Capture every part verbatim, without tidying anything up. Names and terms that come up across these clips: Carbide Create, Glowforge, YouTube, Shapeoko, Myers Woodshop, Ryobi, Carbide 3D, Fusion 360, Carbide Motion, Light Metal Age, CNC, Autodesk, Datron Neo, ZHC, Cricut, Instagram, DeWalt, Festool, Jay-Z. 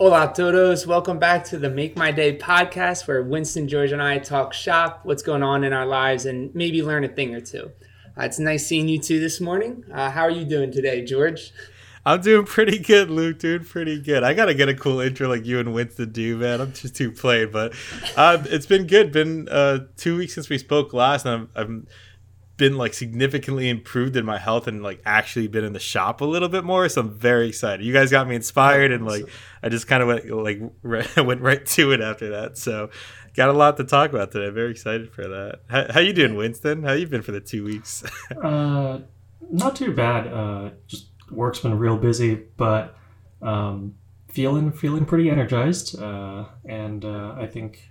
Hola todos, welcome back to the Make My Day podcast where Winston, George, and I talk shop, what's going on in our lives, and maybe learn a thing or two. Uh, it's nice seeing you two this morning. Uh, how are you doing today, George? I'm doing pretty good, Luke, doing pretty good. I got to get a cool intro like you and Winston do, man. I'm just too plain, but uh, it's been good. Been uh, two weeks since we spoke last, and I've, I've been like significantly improved in my health and like actually been in the shop a little bit more, so I'm very excited. You guys got me inspired, and like I just kind of went like right, went right to it after that, so got a lot to talk about today. Very excited for that. How, how you doing, Winston? How you been for the two weeks? uh, not too bad. Uh, just work's been real busy, but um, feeling feeling pretty energized, uh, and uh, I think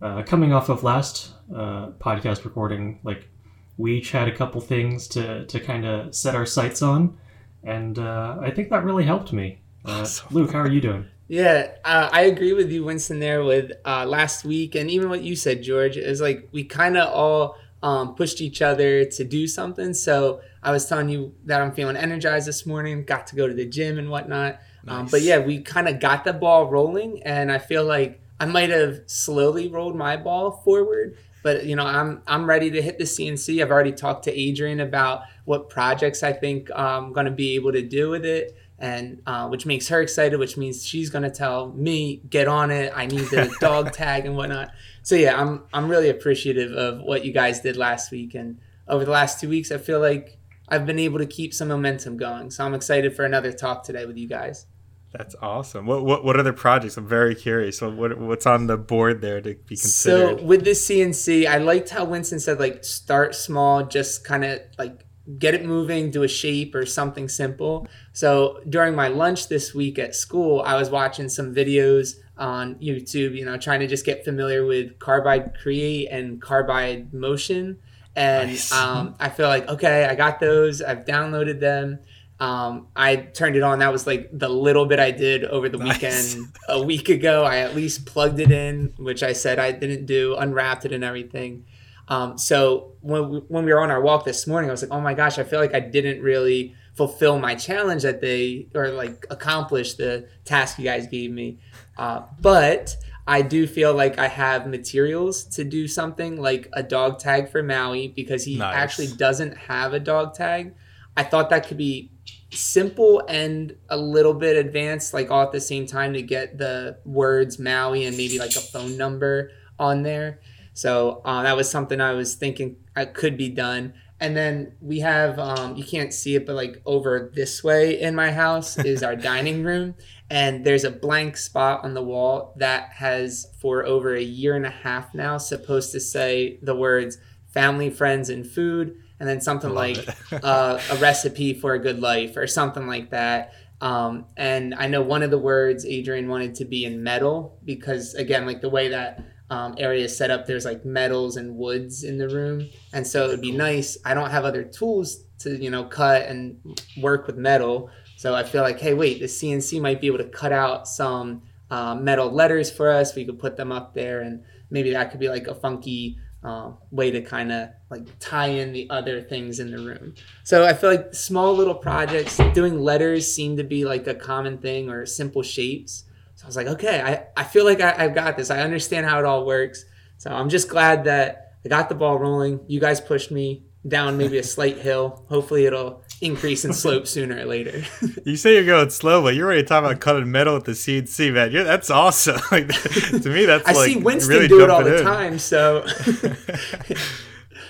uh, coming off of last uh, podcast recording, like we each had a couple things to, to kind of set our sights on, and uh, I think that really helped me. Uh, so Luke, how are you doing? Yeah, uh, I agree with you, Winston, there with uh, last week, and even what you said, George, is like we kind of all um, pushed each other to do something. So I was telling you that I'm feeling energized this morning, got to go to the gym and whatnot. Nice. Um, but yeah, we kind of got the ball rolling, and I feel like I might have slowly rolled my ball forward. But, you know, I'm I'm ready to hit the C N C. I've already talked to Adrian about what projects I think I'm going to be able to do with it, and uh, which makes her excited, which means she's going to tell me, get on it. I need the dog tag and whatnot. So, yeah, I'm I'm really appreciative of what you guys did last week. And over the last two weeks, I feel like I've been able to keep some momentum going. So I'm excited for another talk today with you guys. That's awesome. What what what other projects? I'm very curious. So what what's on the board there to be considered? So with this C N C, I liked how Winston said like start small, just kind of like get it moving, do a shape or something simple. So during my lunch this week at school, I was watching some videos on YouTube, you know, trying to just get familiar with Carbide Create and Carbide Motion. And nice. um, I feel like, okay, I got those. I've downloaded them. Um, I turned it on. That was like the little bit I did over the nice. weekend a week ago. I at least plugged it in, which I said I didn't do, unwrapped it and everything. Um, so when we, when we were on our walk this morning, I was like, oh my gosh, I feel like I didn't really fulfill my challenge that they, or like accomplish the task you guys gave me. Uh, but I do feel like I have materials to do something like a dog tag for Maui, because he nice. actually doesn't have a dog tag. I thought that could be simple and a little bit advanced, like all at the same time, to get the words Maui and maybe like a phone number on there. So uh, that was something I was thinking I could be done. And then we have, um, you can't see it, but like over this way in my house is our dining room. And there's a blank spot on the wall that has for over a year and a half now supposed to say the words family, friends, and food. And then something like uh, a recipe for a good life or something like that. Um, and I know one of the words Adrian wanted to be in metal, because, again, like the way that um, area is set up, there's like metals and woods in the room. And so it would be nice. I don't have other tools to, you know, cut and work with metal. So I feel like, hey, wait, the C N C might be able to cut out some uh, metal letters for us. We could put them up there, and maybe that could be like a funky Uh, way to kind of like tie in the other things in the room. So I feel like small little projects, doing letters seem to be like a common thing, or simple shapes. So I was like, okay, I, I feel like I, I've got this. I understand how it all works. So I'm just glad that I got the ball rolling. You guys pushed me down maybe a slight hill. Hopefully it'll increase in slope sooner or later. You say you're going slow, but you're already talking about cutting metal with the C N C, man. You're, that's awesome. Like, to me, that's I like I see Winston really do it all the in. time. So,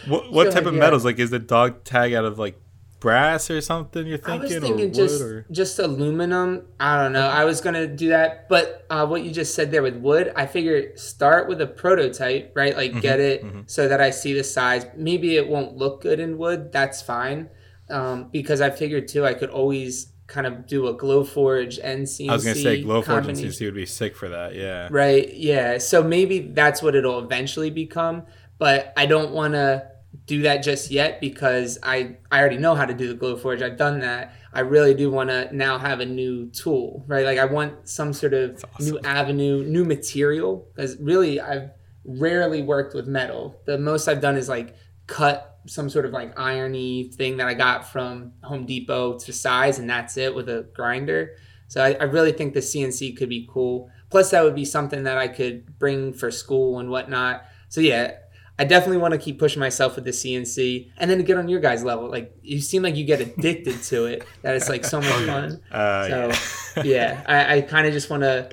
what, what so, type of yeah. metals? Like, is the dog tag out of like brass or something? You're thinking? I was thinking or just wood or? just aluminum. I don't know. I was gonna do that, but uh, what you just said there with wood, I figure start with a prototype, right? Like, mm-hmm, get it mm-hmm. so that I see the size. Maybe it won't look good in wood. That's fine. Um, because I figured too, I could always kind of do a Glowforge and C N C. I was going to say Glowforge and C N C would be sick for that. Yeah. Right. Yeah. So maybe that's what it'll eventually become, but I don't want to do that just yet, because I, I already know how to do the Glowforge. I've done that. I really do want to now have a new tool, right? Like I want some sort of awesome. new avenue, new material, because really I've rarely worked with metal. The most I've done is like cut some sort of like irony thing that I got from Home Depot to size, and that's it with a grinder. So I, I really think the C N C could be cool. Plus, that would be something that I could bring for school and whatnot. So yeah, I definitely want to keep pushing myself with the C N C, and then to get on your guys' level. Like, you seem like you get addicted to it, that it's like so much fun. Uh, so yeah, yeah I, I kind of just want to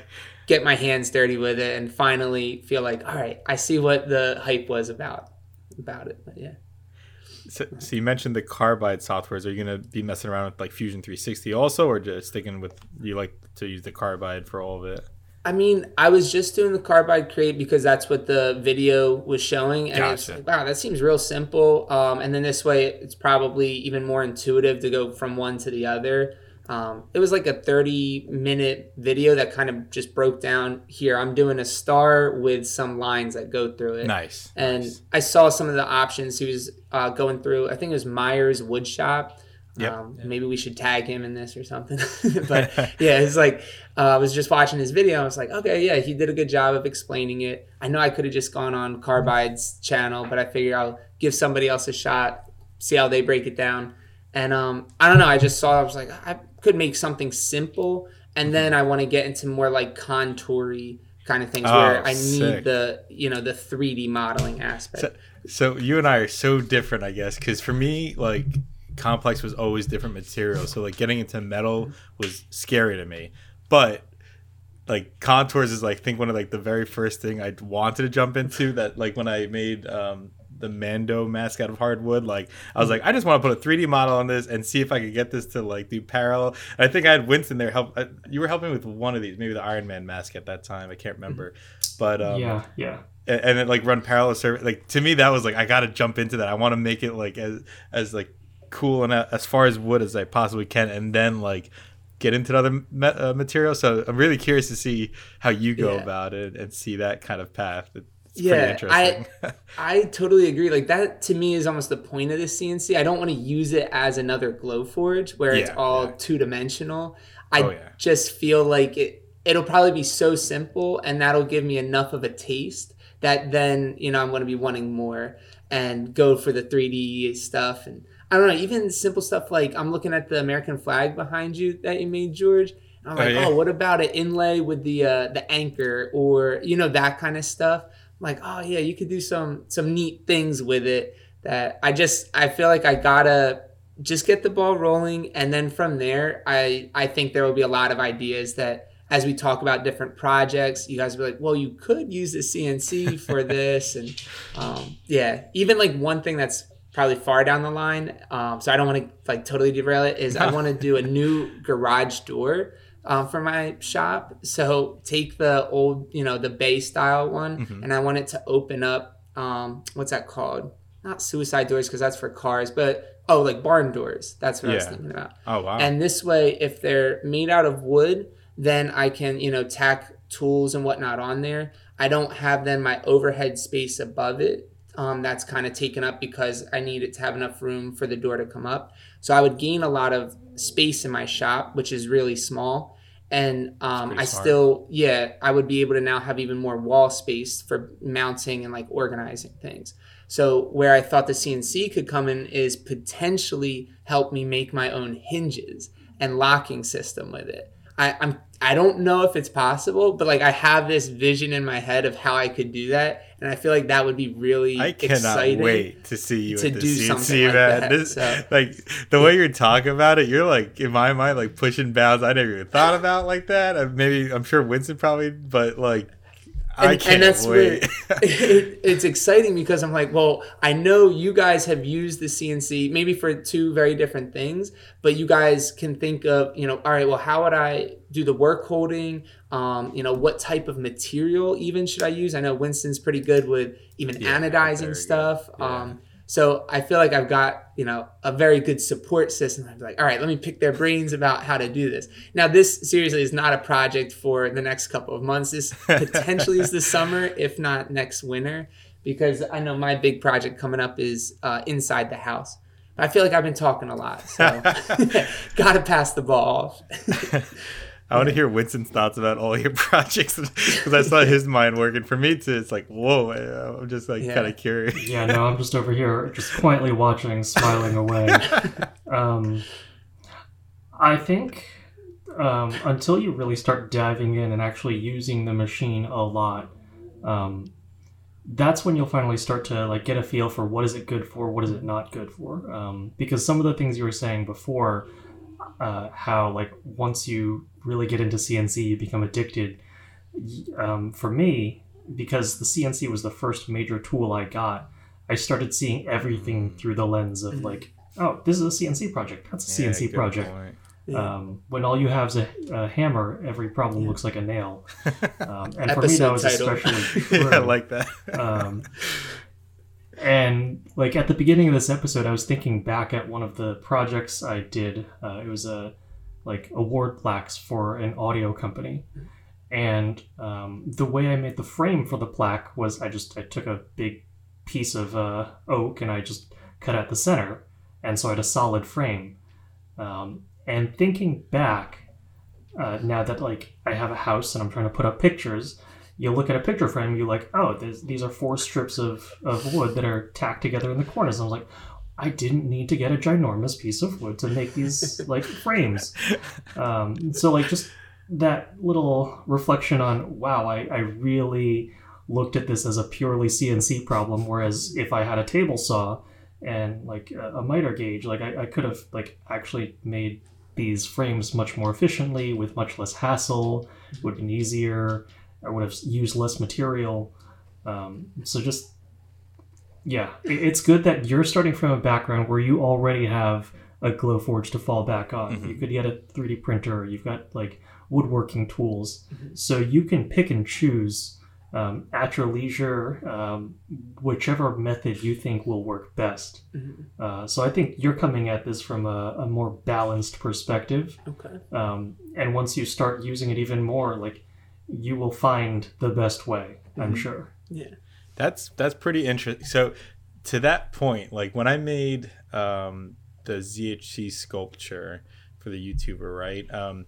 get my hands dirty with it and finally feel like, all right, I see what the hype was about about it. But yeah. So, so you mentioned the Carbide softwares. Are you going to be messing around with like Fusion three sixty also, or just sticking with, you like to use the Carbide for all of it? I mean, I was just doing the Carbide Create because that's what the video was showing. And gotcha. It's like, wow, that seems real simple. Um, and then this way, it's probably even more intuitive to go from one to the other. Um, it was like a thirty minute video that kind of just broke down here. I'm doing a star with some lines that go through it. Nice. And nice. I saw some of the options he was uh, going through. I think it was Myers Woodshop. Yep. Um, yep. Maybe we should tag him in this or something. But yeah, it's like, uh, I was just watching his video. I was like, okay, yeah, he did a good job of explaining it. I know I could have just gone on Carbide's channel, but I figure I'll give somebody else a shot, see how they break it down. And um, I don't know, I just saw, I was like, I could make something simple. And then I want to get into more like contoury kind of things, oh, where I sick. need the, you know, the three D modeling aspect. So, so you and I are so different, I guess, because for me, like, complex was always different materials, so like getting into metal was scary to me, but like contours is like, I think one of like the very first thing I wanted to jump into, that like when I made um the Mando mask out of hardwood, like I was like, I just want to put a three D model on this and see if I could get this to like do parallel. And I think I had Winston there help. I, you were helping with one of these, maybe the Iron Man mask at that time, I can't remember, but um yeah yeah and, and it like run parallel service. Like to me that was like, I gotta jump into that. I want to make it like as as like cool and as far as wood as I possibly can, and then like get into the other me- uh, material. So I'm really curious to see how you go yeah. about it and see that kind of path. It's yeah, interesting. I I totally agree. Like that to me is almost the point of the C N C. I don't want to use it as another Glowforge where yeah, it's all yeah. two dimensional. I oh, yeah. just feel like it it'll probably be so simple, and that'll give me enough of a taste that then, you know, I'm going to be wanting more and go for the three D stuff. And I don't know, even simple stuff like, I'm looking at the American flag behind you that you made, George. And I'm like, oh, yeah. oh, what about an inlay with the uh, the anchor, or, you know, that kind of stuff. I'm like, oh, yeah, you could do some some neat things with it. That I just, I feel like I gotta just get the ball rolling. And then from there, I, I think there will be a lot of ideas that as we talk about different projects, you guys will be like, well, you could use the C N C for this. And um, yeah, even like one thing that's probably far down the line, um, so I don't want to like totally derail it, is I want to do a new garage door um, for my shop. So take the old, you know, the bay style one, mm-hmm. and I want it to open up, um, what's that called? Not suicide doors, because that's for cars, but oh, like barn doors. That's what yeah. I was thinking about. Oh, wow. And this way, if they're made out of wood, then I can, you know, tack tools and whatnot on there. I don't have then my overhead space above it. Um, that's kind of taken up because I needed to have enough room for the door to come up. So I would gain a lot of space in my shop, which is really small. And um, I smart. still, yeah, I would be able to now have even more wall space for mounting and like organizing things. So where I thought the C N C could come in is potentially help me make my own hinges and locking system with it. I, I'm, I don't know if it's possible, but like I have this vision in my head of how I could do that. And I feel like that would be really I cannot exciting wait to see you to do C N C, something like man. that. This, so. Like the way you're talking about it, you're like in my mind like pushing bounds I never even thought about like that. I, maybe I'm sure Winston probably, but like and, I can't and that's wait. Where it, it's exciting because I'm like, well, I know you guys have used the C N C maybe for two very different things, but you guys can think of, you know, all right, well, how would I do the work holding? Um, you know, what type of material even should I use? I know Winston's pretty good with even yeah, anodizing stuff. Yeah. Um, so I feel like I've got, you know, a very good support system. I'm like, all right, let me pick their brains about how to do this. Now, this seriously is not a project for the next couple of months. This potentially is this summer, if not next winter, because I know my big project coming up is uh, inside the house. I feel like I've been talking a lot, so got to pass the ball off. I want to hear Winston's thoughts about all your projects because I saw his mind working. For me, too, it's like, whoa, I'm just like yeah. kind of curious. Yeah, no, I'm just over here just quietly watching, smiling away. um, I think um, until you really start diving in and actually using the machine a lot, um, that's when you'll finally start to like get a feel for what is it good for, what is it not good for. Um, because some of the things you were saying before, uh, how like once you really get into C N C, you become addicted. Um, for me, because the C N C was the first major tool I got, I started seeing everything through the lens of like, oh, this is a C N C project. That's a yeah, C N C project. Yeah. Um, when all you have is a, a hammer, every problem yeah. looks like a nail. Um, and for me, that was title. especially true. Yeah, I like that. um, and like at the beginning of this episode, I was thinking back at one of the projects I did. Uh, it was a like award plaques for an audio company. And um, the way I made the frame for the plaque was I just I took a big piece of uh, oak and I just cut out the center. And so I had a solid frame. Um, and thinking back, uh, now that like I have a house and I'm trying to put up pictures, you look at a picture frame, you're like, oh, these are four strips of, of wood that are tacked together in the corners. And I was like, I didn't need to get a ginormous piece of wood to make these like frames. Um, so like just that little reflection on, wow, I, I really looked at this as a purely C N C problem. Whereas if I had a table saw and like a, a miter gauge, like I, I could have like actually made these frames much more efficiently with much less hassle. It would have been easier. I would have used less material. Um, so just, yeah, it, it's good that you're starting from a background where you already have a Glowforge to fall back on. Mm-hmm. You could get a three D printer. You've got like woodworking tools. Mm-hmm. So you can pick and choose Um, at your leisure, um, whichever method you think will work best. Mm-hmm. Uh, so I think you're coming at this from a, a more balanced perspective. Okay. Um, and once you start using it even more, like you will find the best way, mm-hmm. I'm sure. Yeah. That's that's pretty interesting. So to that point, like when I made um, the Z H C sculpture for the YouTuber, right? Um,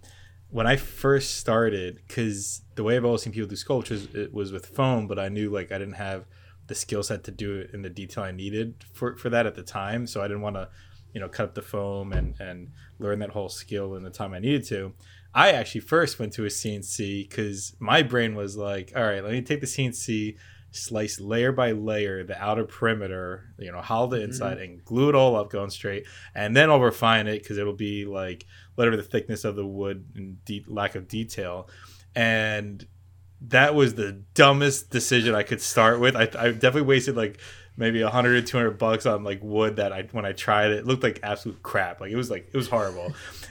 When I first started, because the way I've always seen people do sculptures, it was with foam, but I knew like I didn't have the skill set to do it in the detail I needed for, for that at the time. So I didn't want to, you know, cut up the foam and, and learn that whole skill in the time I needed to. I actually first went to a C N C because my brain was like, all right, let me take the C N C, slice layer by layer the outer perimeter, you know, hollow the inside, mm. and glue it all up going straight, and then I'll refine it because it'll be like whatever the thickness of the wood and de- lack of detail. And that was the dumbest decision I could start with. I, I definitely wasted like maybe a hundred or two hundred bucks on like wood that I when I tried it, it looked like absolute crap. Like it was like it was horrible.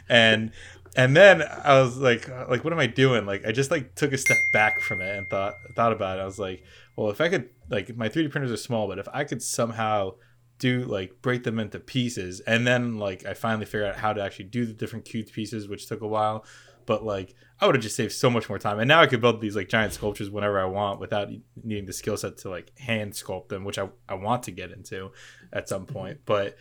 and And then I was like, like, what am I doing? Like, I just like took a step back from it and thought thought about it. I was like, well, if I could, like, my three D printers are small, but if I could somehow do like break them into pieces, and then like I finally figured out how to actually do the different cubed pieces, which took a while, but like I would have just saved so much more time. And now I could build these like giant sculptures whenever I want without needing the skill set to like hand sculpt them, which I, I want to get into at some point, but.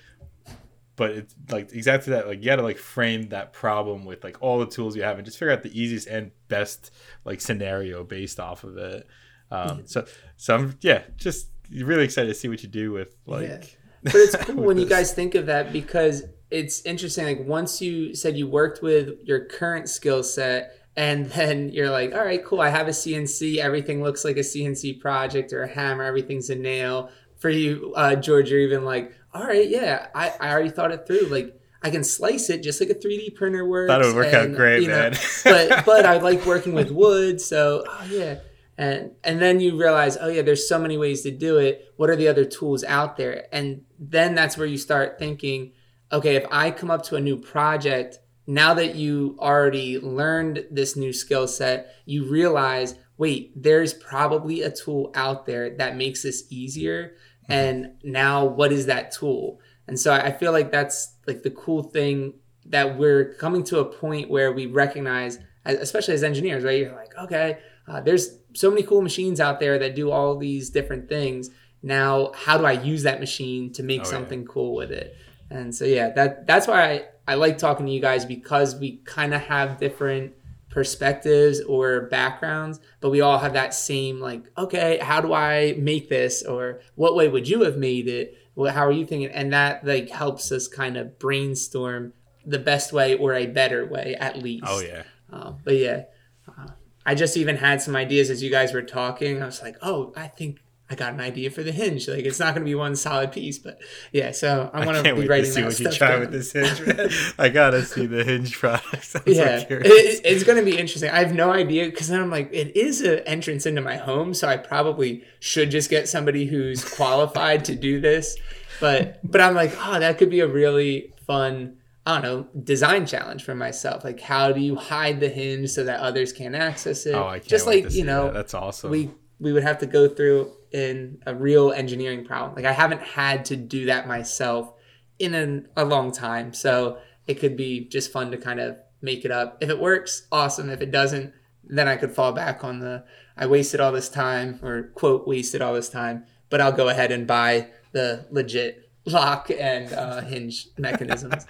But it's like exactly that, like you got to like frame that problem with like all the tools you have and just figure out the easiest and best like scenario based off of it. Um, yeah. So, so I'm, yeah, just really excited to see what you do with like. Yeah. But it's cool when this. You guys think of that, because it's interesting. Like once you said you worked with your current skill set and then you're like, all right, cool. I have a C N C. Everything looks like a C N C project or a hammer. Everything's a nail. For you, uh, George, you're even like, all right, yeah, I, I already thought it through. Like, I can slice it just like a three D printer works. That would work and, out great, you know, man. but but I like working with wood, so, oh, yeah. And and then you realize, oh, yeah, there's so many ways to do it. What are the other tools out there? And then that's where you start thinking, okay, if I come up to a new project, now that you already learned this new skill set, you realize, wait, there's probably a tool out there that makes this easier. And now what is that tool? And so I feel like that's like the cool thing, that we're coming to a point where we recognize, especially as engineers, right? You're like, okay, uh, there's so many cool machines out there that do all these different things. Now, how do I use that machine to make oh, something yeah. cool with it? And so, yeah, that that's why I, I like talking to you guys, because we kind of have different perspectives or backgrounds, but we all have that same like, okay, how do I make this, or what way would you have made it, well, how are you thinking? And that like helps us kind of brainstorm the best way or a better way, at least. Oh, yeah. Uh, but, yeah, uh, I just even had some ideas as you guys were talking. I was like, oh, I think I got an idea for the hinge. Like, it's not going to be one solid piece, but, yeah, so I'm going to be writing that stuff. I can't wait to see what you try down with this hinge, man. I got to see the hinge products. I'm yeah, so curious. It, it's going to be interesting. I have no idea, because then I'm like, it is an entrance into my home, so I probably should just get somebody who's qualified to do this. But but I'm like, oh, that could be a really fun, I don't know, design challenge for myself. Like, how do you hide the hinge so that others can't access it? Oh, I can't Just wait like, to you see know, that. That's awesome. We we would have to go through in a real engineering problem. Like, I haven't had to do that myself in an, a long time. So it could be just fun to kind of make it up. If it works, awesome. If it doesn't, then I could fall back on the, I wasted all this time, or quote, wasted all this time, but I'll go ahead and buy the legit lock and uh, hinge mechanisms.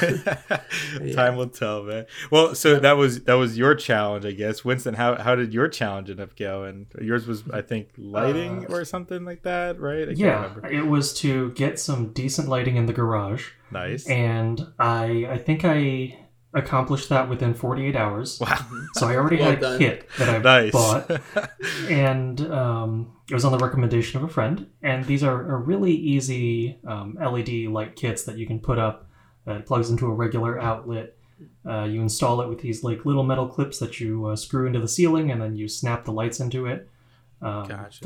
Yeah. Time will tell, man. Well, so yeah. that was that was your challenge, I guess. Winston, how how did your challenge end up going? Yours was, I think, lighting uh, or something like that, right? I yeah, it was to get some decent lighting in the garage. Nice. And I I think I accomplished that within forty-eight hours. Wow. So I already well had done. a kit that I nice. bought. And um it was on the recommendation of a friend, and these are, are really easy um, L E D light kits that you can put up. Uh, it plugs into a regular outlet. Uh, you install it with these like little metal clips that you uh, screw into the ceiling, and then you snap the lights into it. Um, gotcha.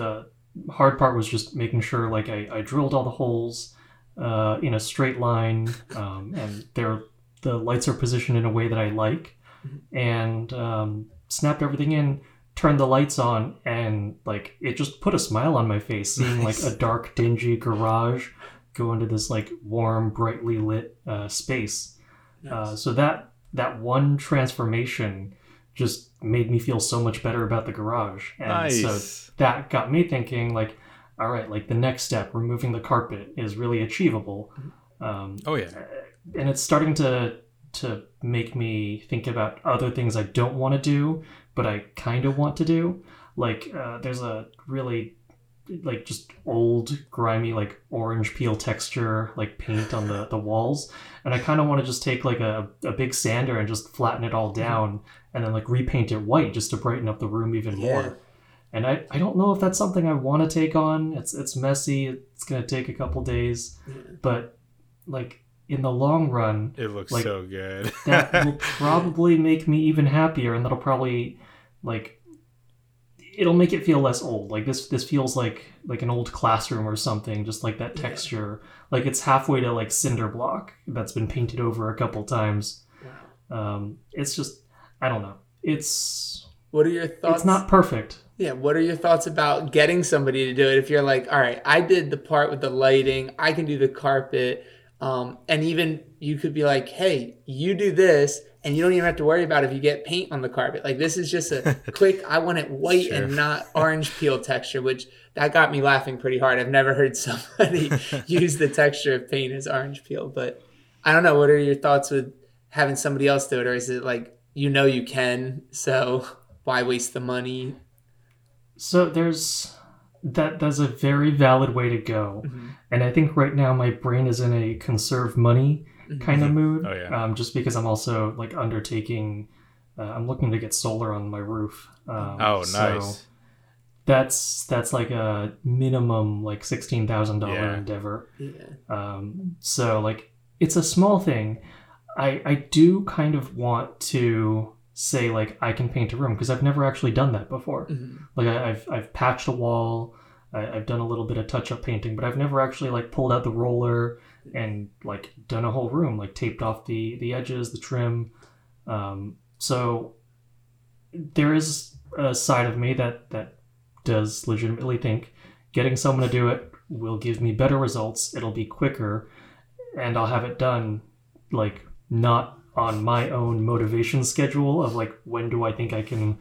The hard part was just making sure like I, I drilled all the holes uh, in a straight line, um, and they're, the lights are positioned in a way that I like, and um, snapped everything in. Turned the lights on, and like it just put a smile on my face seeing like a dark, dingy garage go into this like warm, brightly lit uh, space. Nice. Uh, so that that one transformation just made me feel so much better about the garage, and nice. so that got me thinking like, all right, like the next step, removing the carpet, is really achievable. Um, oh yeah, and it's starting to to make me think about other things I don't want to do, but I kind of want to do. Like, uh, there's a really, like, just old, grimy, like, orange peel texture, like, paint on the, the walls. And I kind of want to just take, like, a, a big sander and just flatten it all down and then, like, repaint it white just to brighten up the room even yeah. more. And I, I don't know if that's something I want to take on. It's, it's messy. It's going to take a couple days. Yeah. But, like, in the long run, it looks like, so good. That will probably make me even happier, and that'll probably like it'll make it feel less old. Like this this feels like like an old classroom or something, just like that texture. Yeah. Like it's halfway to like cinder block that's been painted over a couple times. Wow. Um it's just I don't know. It's What are your thoughts? It's not perfect. Yeah, what are your thoughts about getting somebody to do it if you're like, all right, I did the part with the lighting, I can do the carpet. Um, and even you could be like, hey, you do this and you don't even have to worry about if you get paint on the carpet. Like this is just a quick, I want it white sure. and not orange peel texture, which that got me laughing pretty hard. I've never heard somebody use the texture of paint as orange peel, but I don't know. What are your thoughts with having somebody else do it? Or is it like, you know, you can, so why waste the money? So there's... That that's a very valid way to go. Mm-hmm. And I think right now my brain is in a conserve money kind of mood. Oh, yeah. Um, just because I'm also like undertaking, uh, I'm looking to get solar on my roof. Um, oh, so nice. That's, that's like a minimum like sixteen thousand dollars yeah. endeavor. Yeah. Um, so like it's a small thing. I, I do kind of want to say like I can paint a room because I've never actually done that before. Mm-hmm. Like I, I've I've patched a wall, I, I've done a little bit of touch up painting, but I've never actually like pulled out the roller and like done a whole room, like taped off the the edges, the trim. Um, so there is a side of me that that does legitimately think getting someone to do it will give me better results. It'll be quicker, and I'll have it done like not on my own motivation schedule of like, when do I think I can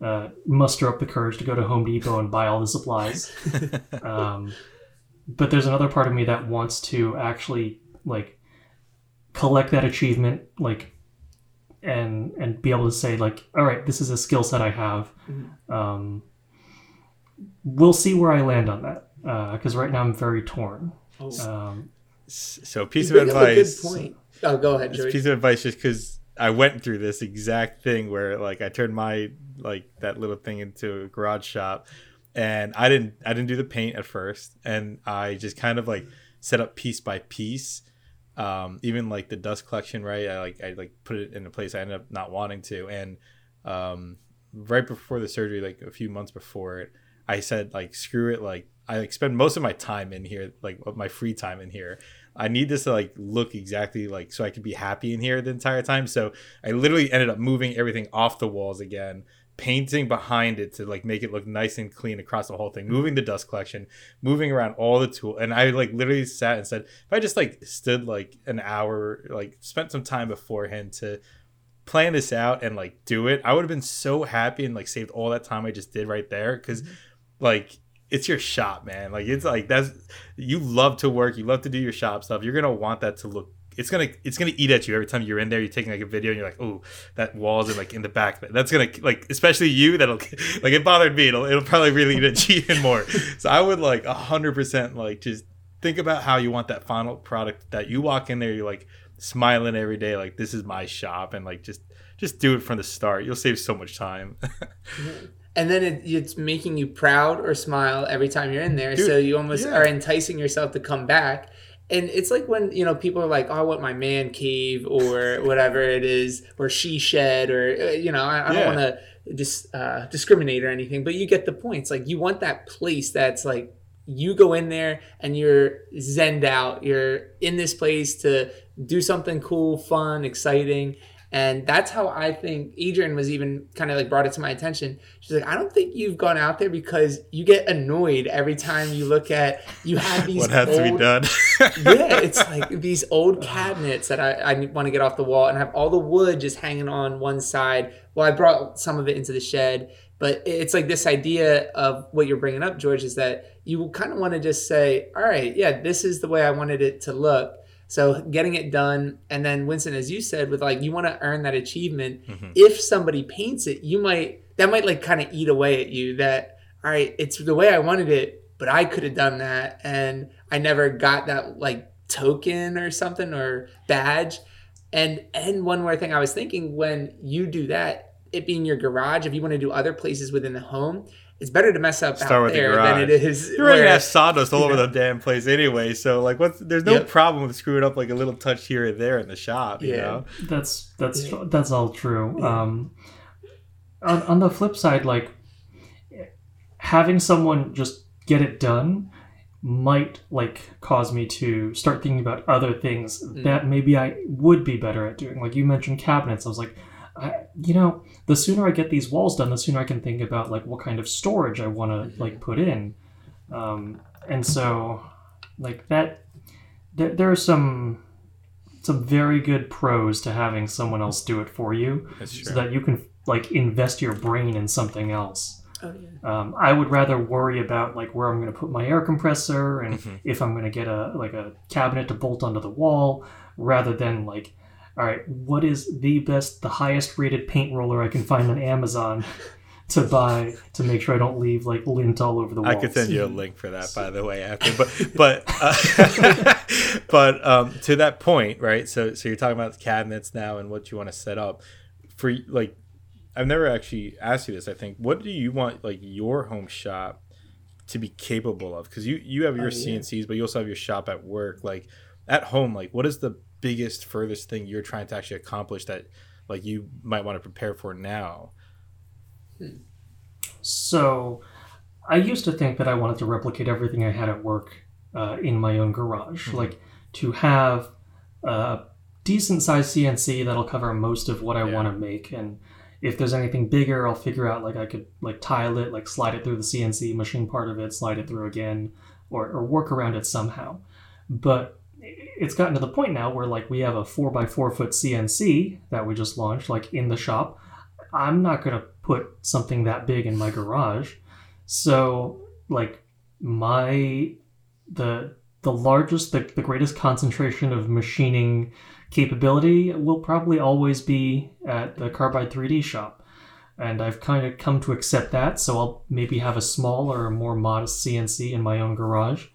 uh, muster up the courage to go to Home Depot and buy all the supplies? um, but there's another part of me that wants to actually like collect that achievement, like, and, and be able to say like, all right, this is a skill set I have. Um, we'll see where I land on that. Uh, cause right now I'm very torn. Um, so piece of advice. Good point. Oh, go ahead, Joey. This piece of advice, just because I went through this exact thing where, like, I turned my, like, that little thing into a garage shop, and I didn't, I didn't do the paint at first, and I just kind of, like, set up piece by piece. Um, even like the dust collection, right? I like, I like put it in a place I ended up not wanting to. And um, right before the surgery, like a few months before it, I said, like, screw it. Like, I like spend most of my time in here, like my free time in here. I need this to like look exactly like, so I could be happy in here the entire time. So I literally ended up moving everything off the walls again, painting behind it to like make it look nice and clean across the whole thing, moving the dust collection, moving around all the tool. And I like literally sat and said, if I just like stood like an hour, like spent some time beforehand to plan this out and like do it, I would have been so happy and like saved all that time I just did right there. Cause like, it's your shop, man. Like, it's like, that's, you love to work. You love to do your shop stuff. You're going to want that to look, it's going to, it's going to eat at you every time you're in there. You're taking like a video and you're like, oh, that wall's in like in the back. That's going to like, especially you, that'll like, it bothered me. It'll, it'll probably really eat at you even more. So I would like a hundred percent, like, just think about how you want that final product that you walk in there. You're like smiling every day. Like, this is my shop. And like, just, just do it from the start. You'll save so much time. And then it, it's making you proud or smile every time you're in there. Dude, so you almost yeah. are enticing yourself to come back. And it's like when, you know, people are like, oh, I want my man cave or whatever it is, or she shed, or, you know, I, I yeah. don't want to dis, uh, discriminate or anything. But you get the points. Like, you want that place that's like, you go in there and you're zen'd out. You're in this place to do something cool, fun, exciting. And that's how I think Adrian was even kind of like brought it to my attention. She's like, I don't think you've gone out there because you get annoyed every time you look at, you have these what has old, to be done. yeah, it's like these old cabinets that I, I want to get off the wall and have all the wood just hanging on one side. Well, I brought some of it into the shed, but it's like this idea of what you're bringing up, George, is that you kind of want to just say, all right, yeah, this is the way I wanted it to look. So getting it done. And then Winston, as you said, with like, you want to earn that achievement. Mm-hmm. If somebody paints it, you might, that might like kind of eat away at you that, all right, it's the way I wanted it, but I could have done that. And I never got that like token or something or badge. And, and one more thing I was thinking, when you do that, it being your garage, if you want to do other places within the home, it's better to mess up Start out with there the than it is. You're already going to have sawdust all over the damn place anyway. So, like, what's, there's no yep. problem with screwing up, like, a little touch here and there in the shop, you yeah. know? That's that's yeah. that's all true. Yeah. Um, on, on the flip side, like, having someone just get it done might, like, cause me to start thinking about other things mm. that maybe I would be better at doing. Like, you mentioned cabinets. I was like, I, you know, the sooner I get these walls done, the sooner I can think about like what kind of storage I want to like put in, um, and so like that. Th- there are some some very good pros to having someone else do it for you, so that you can like invest your brain in something else. Oh, yeah. um, I would rather worry about like where I'm going to put my air compressor and mm-hmm. if I'm going to get a like a cabinet to bolt onto the wall, rather than like, all right, what is the best, the highest rated paint roller I can find on Amazon to buy to make sure I don't leave like lint all over the walls? I could send you a link for that, by the way, after. But but uh, but um, to that point, right? So so you're talking about cabinets now and what you want to set up for. Like, I've never actually asked you this. I think, what do you want like your home shop to be capable of? Because you you have your oh, yeah. C N Cs, but you also have your shop at work. Like at home, like what is the biggest, furthest thing you're trying to actually accomplish that like you might want to prepare for now? So I used to think that I wanted to replicate everything I had at work uh, in my own garage, mm-hmm. like to have a decent sized C N C that'll cover most of what I yeah. want to make. And if there's anything bigger, I'll figure out like I could like tile it, like slide it through the C N C machine part of it, slide it through again, or, or work around it somehow. But it's gotten to the point now where like we have a four by four foot C N C that we just launched like in the shop. I'm not going to put something that big in my garage. So like my, the, the largest, the, the greatest concentration of machining capability will probably always be at the Carbide three D shop. And I've kind of come to accept that. So I'll maybe have a smaller, more modest C N C in my own garage.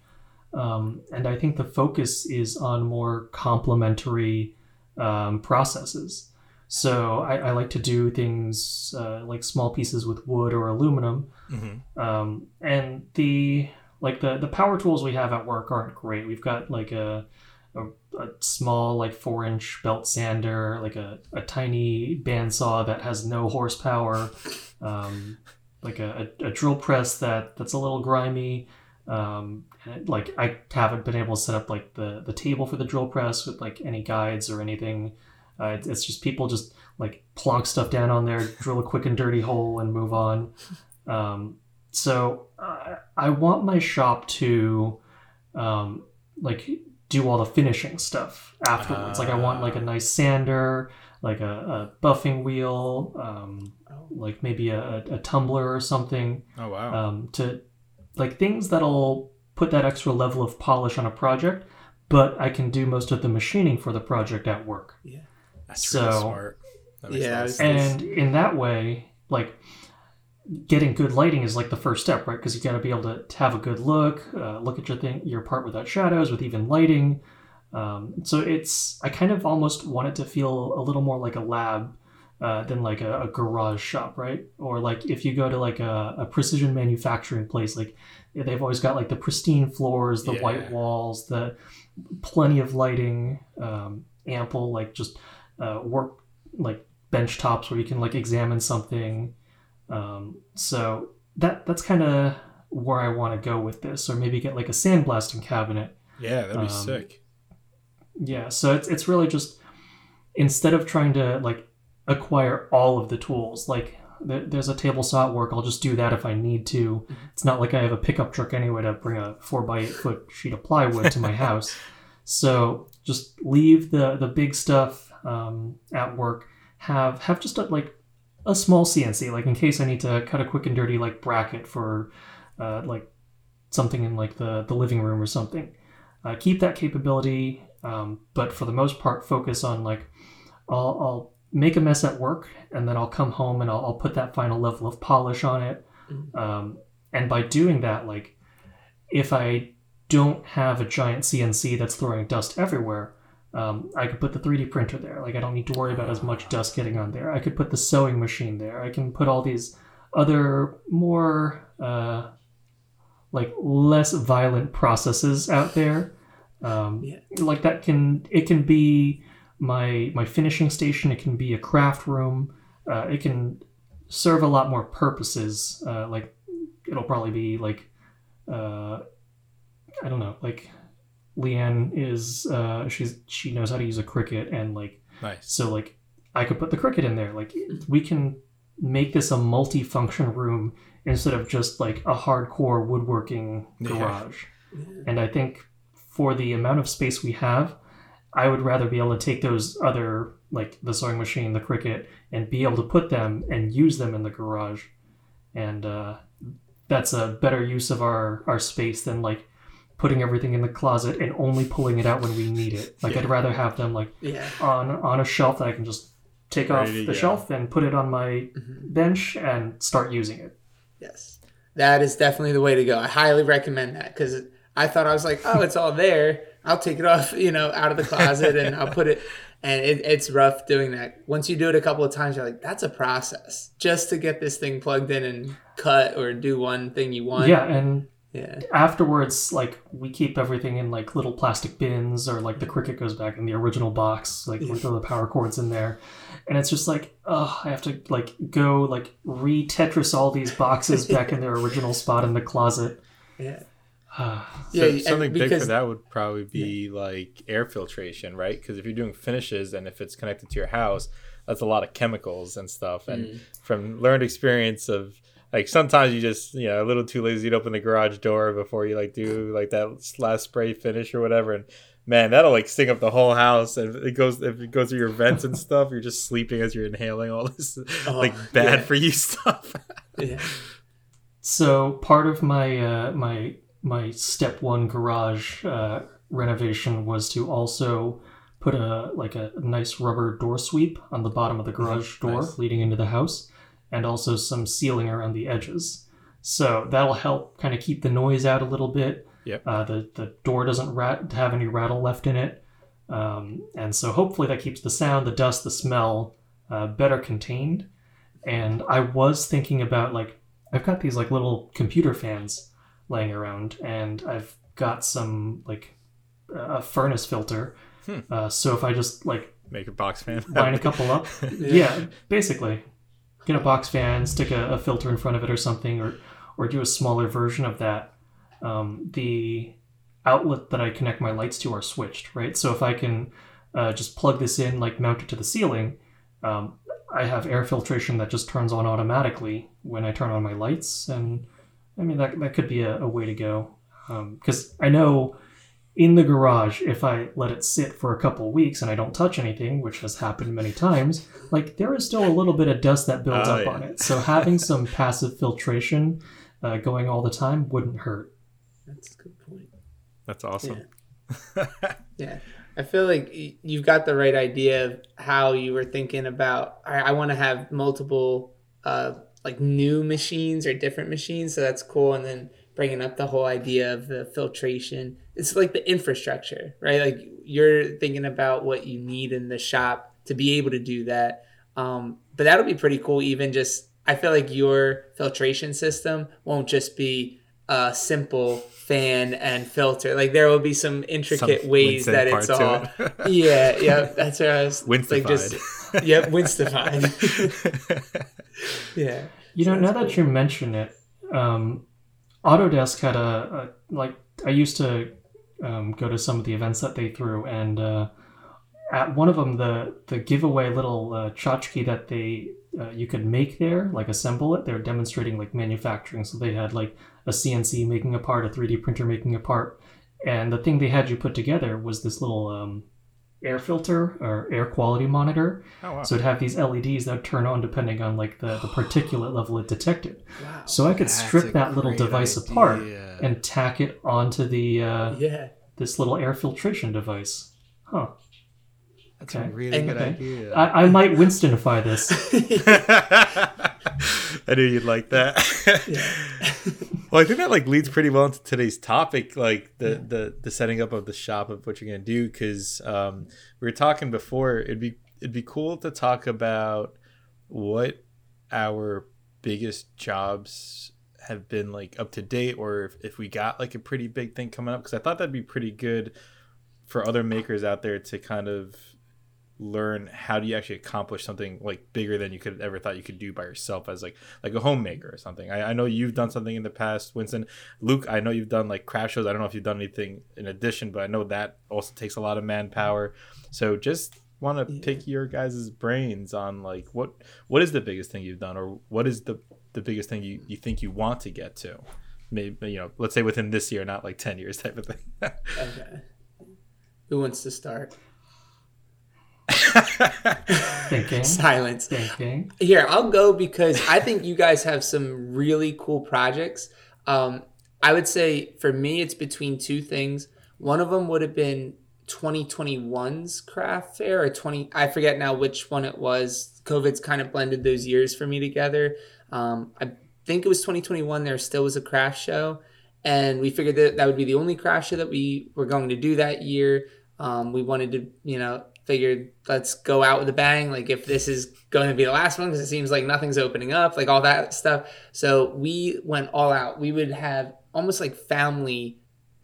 Um, and I think the focus is on more complementary um, processes. So I, I like to do things uh, like small pieces with wood or aluminum. Mm-hmm. Um, and the like the, the power tools we have at work aren't great. We've got like a a, a small like four inch belt sander, like a, a tiny bandsaw that has no horsepower, um, like a, a, a drill press that, that's a little grimy. Um, and it, like I haven't been able to set up like the, the table for the drill press with like any guides or anything. Uh, it, it's just people just like plonk stuff down on there, drill a quick and dirty hole and move on. Um, so I, I want my shop to um, like do all the finishing stuff afterwards. Uh, like I want like a nice sander, like a, a buffing wheel, um, like maybe a, a tumbler or something. Oh, wow. Um, to like things that'll put that extra level of polish on a project, but I can do most of the machining for the project at work. Yeah. That's so, really smart. That makes yeah, sense. And in that way, like getting good lighting is like the first step, right? Because you got to be able to, to have a good look, uh, look at your thing, your part without shadows, with even lighting. Um, so it's I kind of almost want it to feel a little more like a lab uh, than like a, a garage shop, right? Or like if you go to like a, a precision manufacturing place, like they've always got like the pristine floors, the yeah. white walls, the plenty of lighting, um, ample like just. Uh, work like bench tops where you can like examine something, um, so that that's kind of where I want to go with this. Or maybe get like a sandblasting cabinet. Yeah, that'd be um, sick. Yeah, so it's it's really just instead of trying to like acquire all of the tools, like there, there's a table saw at work. I'll just do that if I need to. It's not like I have a pickup truck anyway to bring a four by eight foot sheet of plywood to my house. So just leave the the big stuff. Um, at work, have have just a, like a small C N C, like in case I need to cut a quick and dirty like bracket for uh, like something in like the, the living room or something. Uh, keep that capability, um, but for the most part, focus on like I'll, I'll make a mess at work, and then I'll come home and I'll, I'll put that final level of polish on it. Mm-hmm. Um, and by doing that, like if I don't have a giant C N C that's throwing dust everywhere. Um, I could put the three D printer there. Like I don't need to worry about as much dust getting on there. I could put the sewing machine there. I can put all these other more uh, like less violent processes out there. Um, yeah. Like that can it can be my my finishing station. It can be a craft room. Uh, it can serve a lot more purposes. Uh, like it'll probably be like uh, I don't know like. Leanne is uh she's she knows how to use a Cricut and like nice. So like I could put the Cricut in there. Like we can make this a multi-function room instead of just like a hardcore woodworking garage. Yeah. And I think for the amount of space we have, I would rather be able to take those other like the sewing machine, the Cricut, and be able to put them and use them in the garage. And uh that's a better use of our our space than like putting everything in the closet and only pulling it out when we need it. Like yeah. I'd rather have them like yeah. on on a shelf that I can just take off the go. shelf and put it on my mm-hmm. bench and start using it. Yes, that is definitely the way to go. I highly recommend that because I thought I was like, oh, it's all there. I'll take it off, you know, out of the closet and I'll put it. And it, it's rough doing that. Once you do it a couple of times, you're like, that's a process just to get this thing plugged in and cut or do one thing you want. Yeah, and... Yeah. Afterwards, like we keep everything in like little plastic bins, or like the Cricut goes back in the original box. Like we throw the power cords in there, and it's just like, oh, I have to like go like re Tetris all these boxes back in their original spot in the closet. Yeah. so, yeah. Something because, big for that would probably be yeah. like air filtration, right? Because if you're doing finishes and if it's connected to your house, that's a lot of chemicals and stuff. And mm. from learned experience of. Like sometimes you just, you know, a little too lazy to open the garage door before you like do like that last spray finish or whatever. And man, that'll like sting up the whole house. And if it goes, if it goes through your vents and stuff, you're just sleeping as you're inhaling all this oh, like bad yeah. for you stuff. yeah. So part of my, uh, my, my step one garage uh, renovation was to also put a, like a nice rubber door sweep on the bottom of the garage door nice. leading into the house. And also some sealing around the edges. So that'll help kind of keep the noise out a little bit. Yep. Uh, the, the door doesn't rat- have any rattle left in it. Um, and so hopefully that keeps the sound, the dust, the smell uh, better contained. And I was thinking about, like, I've got these like little computer fans laying around, and I've got some like a furnace filter. Hmm. Uh, so if I just like make a box fan, line a couple up, yeah. yeah, basically get a box fan, stick a, a filter in front of it or something, or or do a smaller version of that. Um, the outlet that I connect my lights to are switched, right? So if I can uh, just plug this in, like mount it to the ceiling, um, I have air filtration that just turns on automatically when I turn on my lights. And I mean, that that could be a, a way to go. Because um, I know in the garage, if I let it sit for a couple weeks and I don't touch anything, which has happened many times, like there is still a little bit of dust that builds oh, up yeah. on it. So having some passive filtration uh, going all the time wouldn't hurt. That's a good point. That's awesome. Yeah. yeah. I feel like you've got the right idea of how you were thinking about, I, I want to have multiple uh, like new machines or different machines. So that's cool. And then bringing up the whole idea of the filtration. It's like the infrastructure, right? Like you're thinking about what you need in the shop to be able to do that. Um, but that'll be pretty cool. Even just, I feel like your filtration system won't just be a simple fan and filter. Like there will be some intricate some ways that it's all it. yeah yeah that's what I was Winstified. Like just yep Winstified. yeah you so know now cool. that you mention it, um Autodesk had a, a like I used to um go to some of the events that they threw, and uh at one of them the the giveaway little uh, tchotchke that they uh, you could make there, like assemble it, they're demonstrating like manufacturing. So they had like a C N C making a part, a three D printer making a part. And the thing they had you put together was this little um, air filter or air quality monitor. Oh, wow. So it'd have these L E Ds that would turn on depending on like the, the particulate level it detected. Wow. So I could That's strip that little device idea. apart and tack it onto the uh, yeah. this little air filtration device. Huh. That's okay. a really and, good okay. idea. I, I might Winstonify this. I knew you'd like that. Well, I think that like leads pretty well into today's topic, like the, yeah. the, the setting up of the shop of what you're going to do. Because um, we were talking before, it'd be it'd be cool to talk about what our biggest jobs have been like up to date, or if, if we got like a pretty big thing coming up. Because I thought that'd be pretty good for other makers out there to kind of learn how do you actually accomplish something like bigger than you could have ever thought you could do by yourself as like like a homemaker or something. I, I know you've done something in the past, Winston. Luke, I know you've done like craft shows. I don't know if you've done anything in addition, but I know that also takes a lot of manpower. So just want to yeah. pick your guys' brains on like what what is the biggest thing you've done, or what is the the biggest thing you, you think you want to get to? Maybe, you know, let's say within this year, not like ten years type of thing. Okay. Who wants to start? Thinking. Silence. Thinking. Here, I'll go because I think you guys have some really cool projects. Um, I would say for me, it's between two things. One of them would have been twenty twenty-one's craft fair or twenty. I forget now which one it was. COVID's kind of blended those years for me together. Um, I think it was twenty twenty-one. There still was a craft show. And we figured that that would be the only craft show that we were going to do that year. Um, we wanted to, you know, figured let's go out with a bang. Like if this is going to be the last one, because it seems like nothing's opening up, like all that stuff. So we went all out. We would have almost like family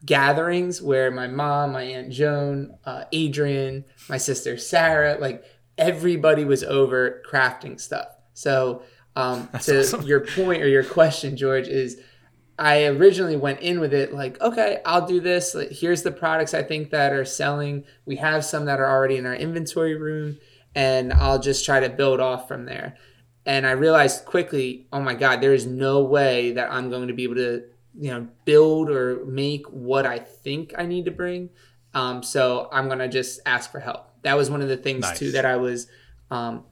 gatherings where my mom, my Aunt Joan, uh, Adrian, my sister Sarah, like everybody was over crafting stuff. So um, to awesome. Your point or your question, George, is I originally went in with it like, okay, I'll do this. Here's the products I think that are selling. We have some that are already in our inventory room, and I'll just try to build off from there. And I realized quickly, oh my God, there is no way that I'm going to be able to, you know, build or make what I think I need to bring. Um, so I'm going to just ask for help. That was one of the things nice. too that I was, um,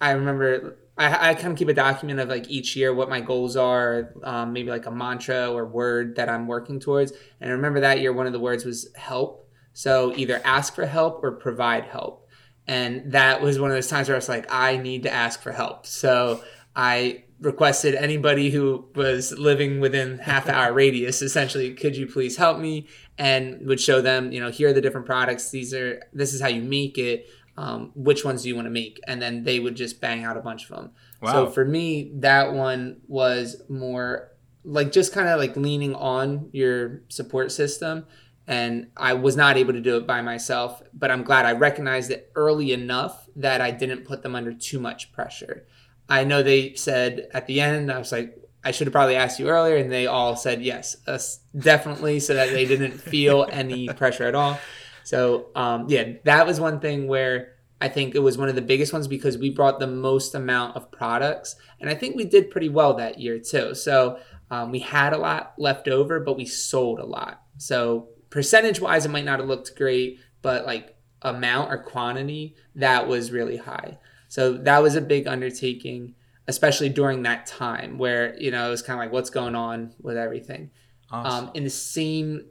I remember I, I kind of keep a document of like each year what my goals are, um, maybe like a mantra or word that I'm working towards. And I remember that year, one of the words was help. So either ask for help or provide help. And that was one of those times where I was like, I need to ask for help. So I requested anybody who was living within half hour radius, essentially, could you please help me? And would show them, you know, here are the different products. These are, this is how you make it. Um, which ones do you want to make? And then they would just bang out a bunch of them. Wow. So for me, that one was more like just kind of like leaning on your support system. And I was not able to do it by myself, but I'm glad I recognized it early enough that I didn't put them under too much pressure. I know they said at the end, I was like, I should have probably asked you earlier. And they all said, yes, uh, definitely. So that they didn't feel any pressure at all. So um, yeah, that was one thing where I think it was one of the biggest ones because we brought the most amount of products. And I think we did pretty well that year too. So um, we had a lot left over, but we sold a lot. So percentage wise, it might not have looked great, but like amount or quantity, that was really high. So that was a big undertaking, especially during that time where, you know, it was kind of like, what's going on with everything? Awesome. Um, in the same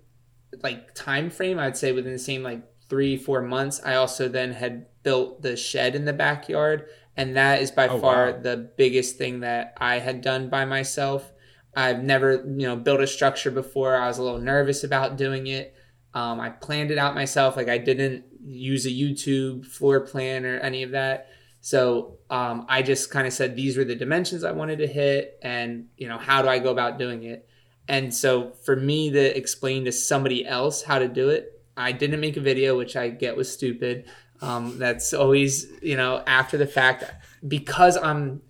like time frame, I'd say within the same like three, four months, I also then had built the shed in the backyard. And that is by oh, far wow. the biggest thing that I had done by myself. I've never, you know, built a structure before. I was a little nervous about doing it. Um, I planned it out myself. Like I didn't use a YouTube floor plan or any of that. So um, I just kind of said, these were the dimensions I wanted to hit and, you know, how do I go about doing it? And so for me to explain to somebody else how to do it, I didn't make a video, which I get was stupid. Um, that's always, you know, after the fact, because I'm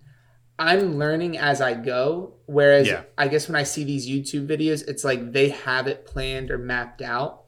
I'm learning as I go. Whereas yeah. I guess when I see these YouTube videos, it's like they have it planned or mapped out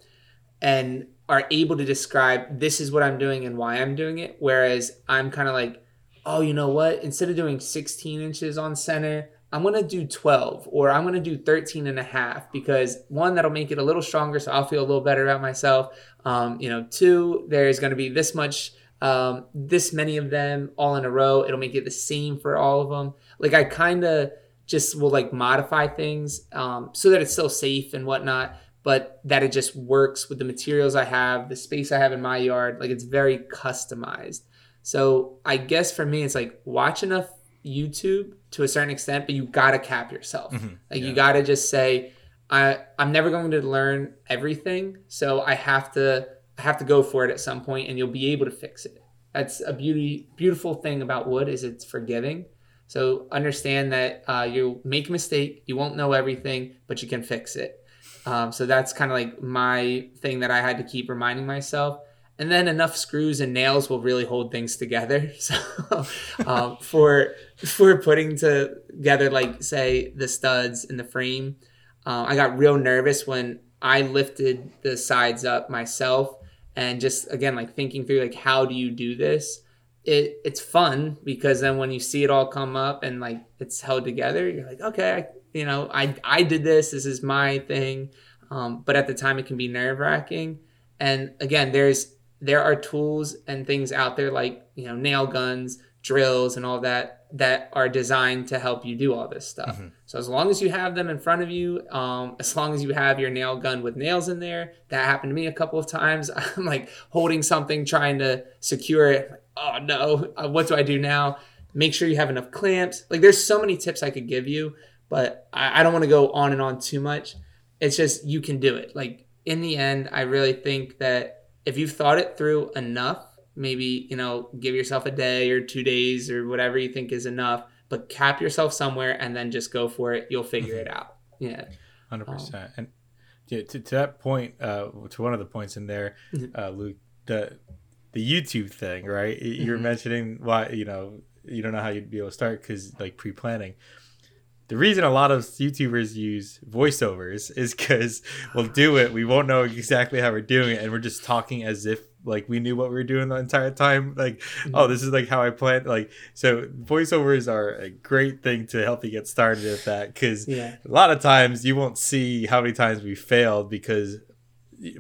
and are able to describe this is what I'm doing and why I'm doing it. Whereas I'm kind of like, oh, you know what? Instead of doing sixteen inches on center, I'm going to do twelve or I'm going to do thirteen and a half because one, that'll make it a little stronger. So I'll feel a little better about myself. Um, you know, two, there's going to be this much, um, this many of them all in a row. It'll make it the same for all of them. Like I kind of just will like modify things um, so that it's still safe and whatnot, but that it just works with the materials I have, the space I have in my yard. Like it's very customized. So I guess for me, it's like watch enough YouTube to a certain extent, but you got to cap yourself. Mm-hmm. Like yeah. you got to just say, I, I'm never going to learn everything. So I have to, I have to go for it at some point and you'll be able to fix it. That's a beauty, beautiful thing about wood is it's forgiving. So understand that uh, you make a mistake, you won't know everything, but you can fix it. Um, so that's kind of like my thing that I had to keep reminding myself. And then enough screws and nails will really hold things together. So um, for for putting together, like, say, the studs in the frame, uh, I got real nervous when I lifted the sides up myself. And just, again, like thinking through, like, how do you do this? It It's fun because then when you see it all come up and, like, it's held together, you're like, okay, I You know, I I did this. This is my thing. Um, but at the time, it can be nerve wracking. And again, there's there are tools and things out there like, you know, nail guns, drills and all that that are designed to help you do all this stuff. Mm-hmm. So as long as you have them in front of you, um, as long as you have your nail gun with nails in there, that happened to me a couple of times. I'm like holding something, trying to secure it. Like, oh, no, what do I do now? Make sure you have enough clamps. Like there's so many tips I could give you. But I don't want to go on and on too much. It's just you can do it. Like in the end, I really think that if you've thought it through enough, maybe, you know, give yourself a day or two days or whatever you think is enough, but cap yourself somewhere and then just go for it. You'll figure it out. Yeah. one hundred percent. Um, and to, to that point, uh, to one of the points in there, uh, Luke, the, the YouTube thing, right? You were mm-hmm. mentioning why, you know, you don't know how you'd be able to start because like pre-planning. The reason a lot of YouTubers use voiceovers is because we'll do it. We won't know exactly how we're doing it. And we're just talking as if like we knew what we were doing the entire time. Like, mm-hmm. oh, this is like how I planned. Like, so voiceovers are a great thing to help you get started with that. Because yeah. a lot of times you won't see how many times we failed because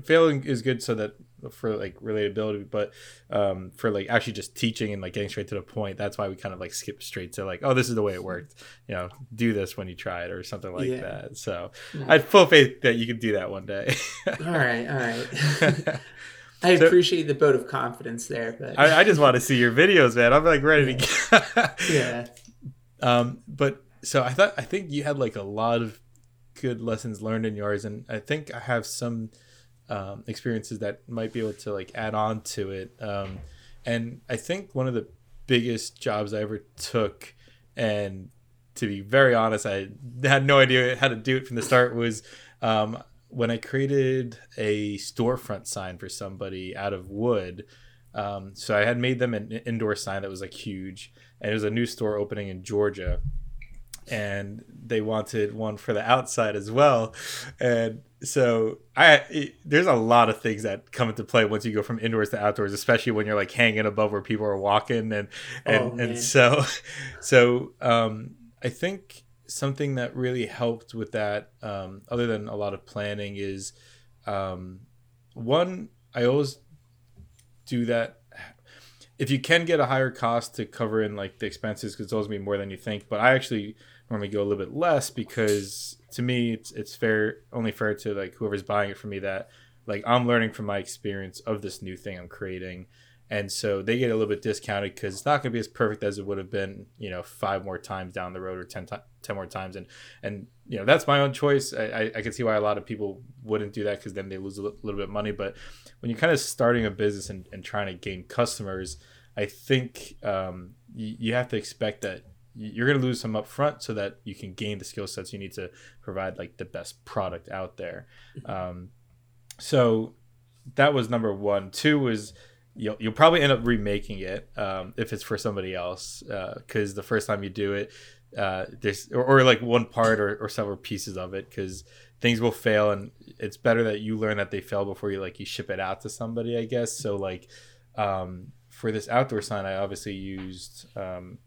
failing is good so that for like relatability, but um for like actually just teaching and like getting straight to the point. That's why we kind of like skip straight to like, oh, this is the way it worked, you know, do this when you try it or something like yeah. that. So yeah. I had full faith that you could do that one day. all right all right I so, appreciate the vote of confidence there, but I, I just want to see your videos, man. I'm like ready yeah. to yeah Um, but so I thought, I think you had like a lot of good lessons learned in yours. And I think I have some um, experiences that might be able to like add on to it. Um, and I think one of the biggest jobs I ever took, and to be very honest, I had no idea how to do it from the start, was um, when I created a storefront sign for somebody out of wood. Um, so I had made them an indoor sign that was like huge, and it was a new store opening in Georgia, and they wanted one for the outside as well. And so I, it, there's a lot of things that come into play once you go from indoors to outdoors, especially when you're like hanging above where people are walking. And, and, oh, and so, so, um, I think something that really helped with that, um, other than a lot of planning, is, um, one, I always do that if you can get a higher cost to cover in like the expenses, because it's always gonna be more than you think. But I actually normally go a little bit less, because to me it's it's fair, only fair to like whoever's buying it from me, that like I'm learning from my experience of this new thing I'm creating. And so they get a little bit discounted, because it's not going to be as perfect as it would have been, you know, five more times down the road, or ten, t- ten more times. And, and you know, that's my own choice. I, I, I can see why a lot of people wouldn't do that, because then they lose a l- little bit of money. But when you're kind of starting a business and, and trying to gain customers, I think um, you, you have to expect that you're going to lose some up front, so that you can gain the skill sets you need to provide like the best product out there. Um, so that was number one. Two was... You'll, you'll probably end up remaking it um, if it's for somebody else, because uh, the first time you do it, uh, there's or, or like one part or, or several pieces of it, because things will fail, and it's better that you learn that they fail before you like you ship it out to somebody, I guess. So like um, for this outdoor sign, I obviously used um,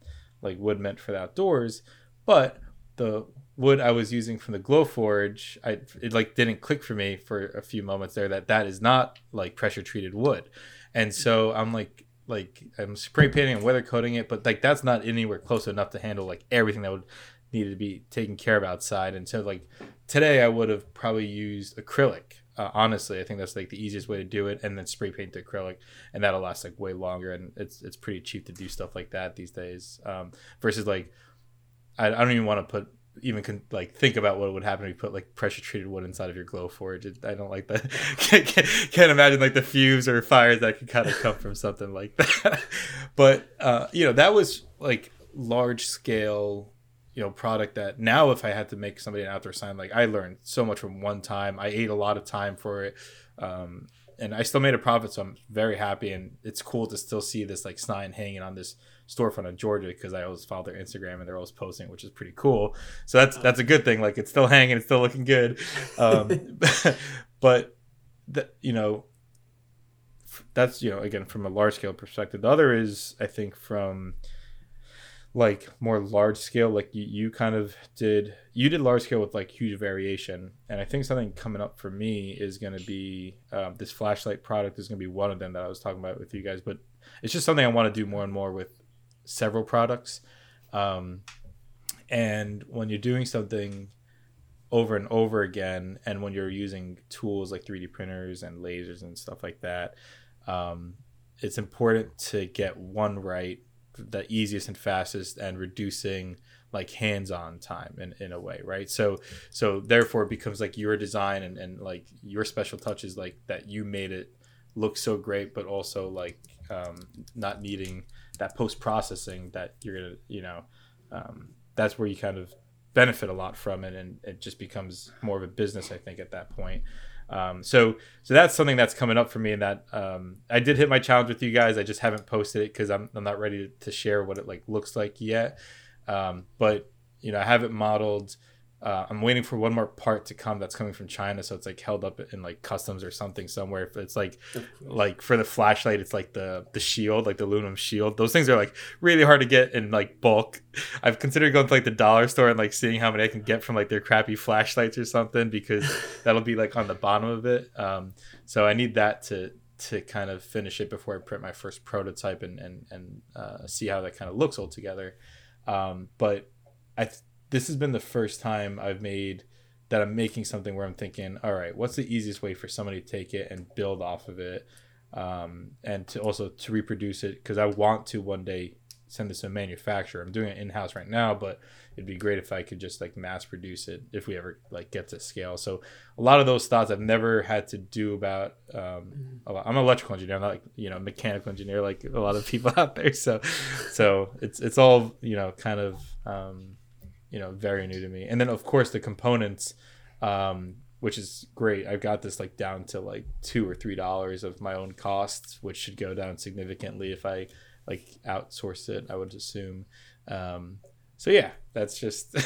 like wood meant for the outdoors, but the wood I was using from the Glowforge, I it like didn't click for me for a few moments there that that is not like pressure treated wood. And so I'm like, like I'm spray painting and weather coating it, but like that's not anywhere close enough to handle like everything that would need to be taken care of outside. And so like today I would have probably used acrylic. Uh, honestly, I think that's like the easiest way to do it, and then spray paint the acrylic, and that'll last like way longer. And it's it's pretty cheap to do stuff like that these days. Um, versus like I, I don't even want to put. even con- like think about what would happen if you put like pressure treated wood inside of your Glowforge. I don't like that. can't, can't, can't imagine like the fumes or fires that could kind of come from something like that. But uh you know, that was like large scale, you know, product that now if I had to make somebody an outdoor sign, like I learned so much from one time. I ate a lot of time for it, um and I still made a profit, so I'm very happy. And it's cool to still see this like sign hanging on this storefront in Georgia, because I always follow their Instagram and they're always posting, which is pretty cool. So that's that's a good thing. Like it's still hanging, it's still looking good. Um, but the, you know, that's, you know, again, from a large scale perspective. The other is, I think, from like more large scale, like you, you kind of did, you did large scale with like huge variation. And I think something coming up for me is going to be um, this flashlight product is going to be one of them that I was talking about with you guys. But it's just something I want to do more and more with several products. Um, and when you're doing something over and over again, and when you're using tools like three D printers and lasers and stuff like that, um, it's important to get one right, the easiest and fastest, and reducing like hands-on time in, in a way, right? So so therefore it becomes like your design and, and like your special touches, like that you made it look so great, but also like um, not needing that post-processing that you're gonna, you know, um, that's where you kind of benefit a lot from it, and it just becomes more of a business, I think, at that point. Um, so, so that's something that's coming up for me, and that, um, I did hit my challenge with you guys. I just haven't posted it, cause I'm, I'm not ready to, to share what it like looks like yet. Um, but you know, I have it modeled, uh, I'm waiting for one more part to come that's coming from China. So it's like held up in like customs or something somewhere. If it's like, like for the flashlight, it's like the, the shield, like the aluminum shield, those things are like really hard to get in like bulk. I've considered going to like the dollar store and like seeing how many I can get from like their crappy flashlights or something, because that'll be like on the bottom of it. Um, so I need that to, to kind of finish it before I print my first prototype and, and, and, uh, see how that kind of looks altogether. Um, but I, th- this has been the first time I've made that I'm making something where I'm thinking, all right, what's the easiest way for somebody to take it and build off of it? Um, and to also to reproduce it, because I want to one day send this to a manufacturer. I'm doing it in-house right now, but it'd be great if I could just like mass produce it if we ever like get to scale. So a lot of those thoughts I've never had to do about um a lot. I'm an electrical engineer, I'm not like, you know, mechanical engineer like a lot of people out there, so so it's it's all, you know, kind of um you know, very new to me. And then of course the components, um which is great. I've got this like down to like two or three dollars of my own costs, which should go down significantly if I like outsource it, I would assume. Um, so yeah, that's just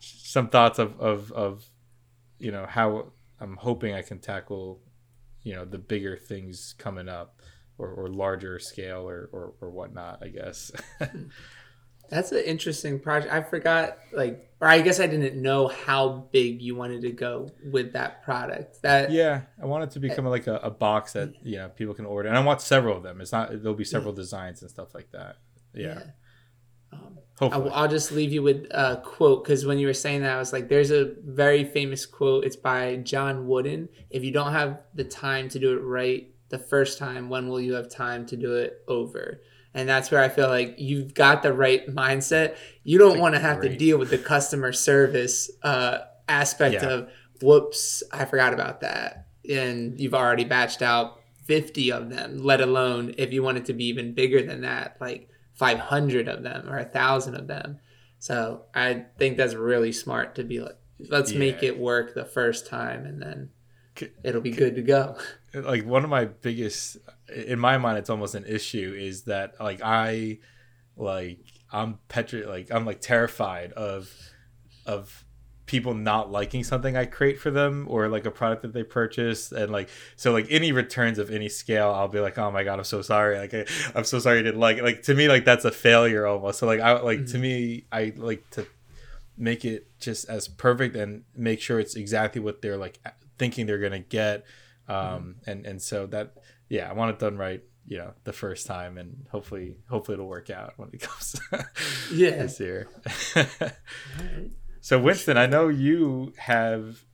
some thoughts of, of, of, you know, how I'm hoping I can tackle, you know, the bigger things coming up, or, or larger scale, or, or, or whatnot, I guess. That's an interesting project. I forgot, like, or I guess I didn't know how big you wanted to go with that product. That yeah, I want it to become uh, like a, a box that, you know, people can order. And I want several of them. It's not, there'll be several designs and stuff like that. Yeah. yeah. Um, Hopefully. I'll, I'll just leave you with a quote, because when you were saying that, I was like, there's a very famous quote. It's by John Wooden. If you don't have the time to do it right the first time, when will you have time to do it over? And that's where I feel like you've got the right mindset. You don't want to have great. to deal with the customer service uh, aspect yeah. of, whoops, I forgot about that. And you've already batched out fifty of them, let alone if you want it to be even bigger than that, like five hundred of them or one thousand of them. So I think that's really smart to be like, let's yeah. make it work the first time, and then could, it'll be could, good to go. Like one of my biggest... in my mind, it's almost an issue is that like I like I'm petri like I'm like terrified of of people not liking something I create for them, or like a product that they purchase. And like, so like any returns of any scale, I'll be like, oh my God, I'm so sorry. Like I, I'm so sorry. I didn't like it. Like to me, like that's a failure almost. So like, I like mm-hmm. to me, I like to make it just as perfect and make sure it's exactly what they're like thinking they're going to get. Um, mm-hmm. and, and so that, yeah, I want it done right, you know, the first time, and hopefully, hopefully it'll work out when it comes yeah. this year. So Winston, I know you have,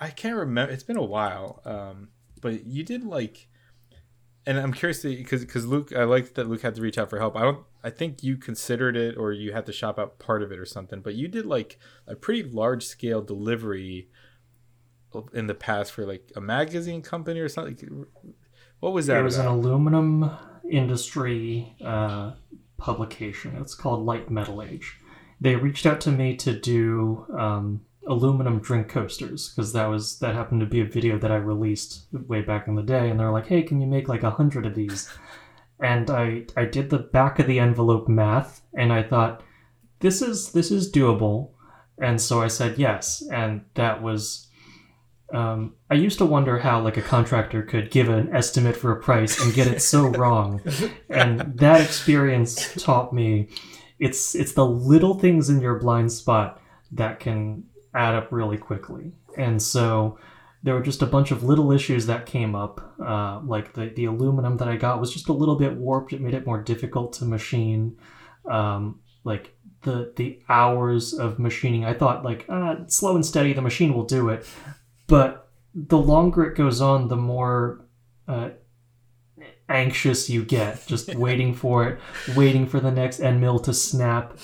I can't remember, it's been a while, um, but you did like, and I'm curious because because Luke, I liked that Luke had to reach out for help. I don't, I think you considered it, or you had to shop out part of it or something, but you did like a pretty large scale delivery in the past for like a magazine company or something. What was that? It was about? An aluminum industry uh, publication. It's called Light Metal Age. They reached out to me to do um, aluminum drink coasters, because that was that happened to be a video that I released way back in the day. And they're like, "Hey, can you make like a hundred of these?" And I I did the back of the envelope math, and I thought this is this is doable. And so I said yes, and that was. Um, I used to wonder how like a contractor could give an estimate for a price and get it so wrong. And that experience taught me it's it's the little things in your blind spot that can add up really quickly. And so there were just a bunch of little issues that came up. Uh, like the, the aluminum that I got was just a little bit warped. It made it more difficult to machine. Um, like the the hours of machining, I thought like ah, slow and steady, the machine will do it. But the longer it goes on, the more uh, anxious you get, just waiting for it, waiting for the next end mill to snap.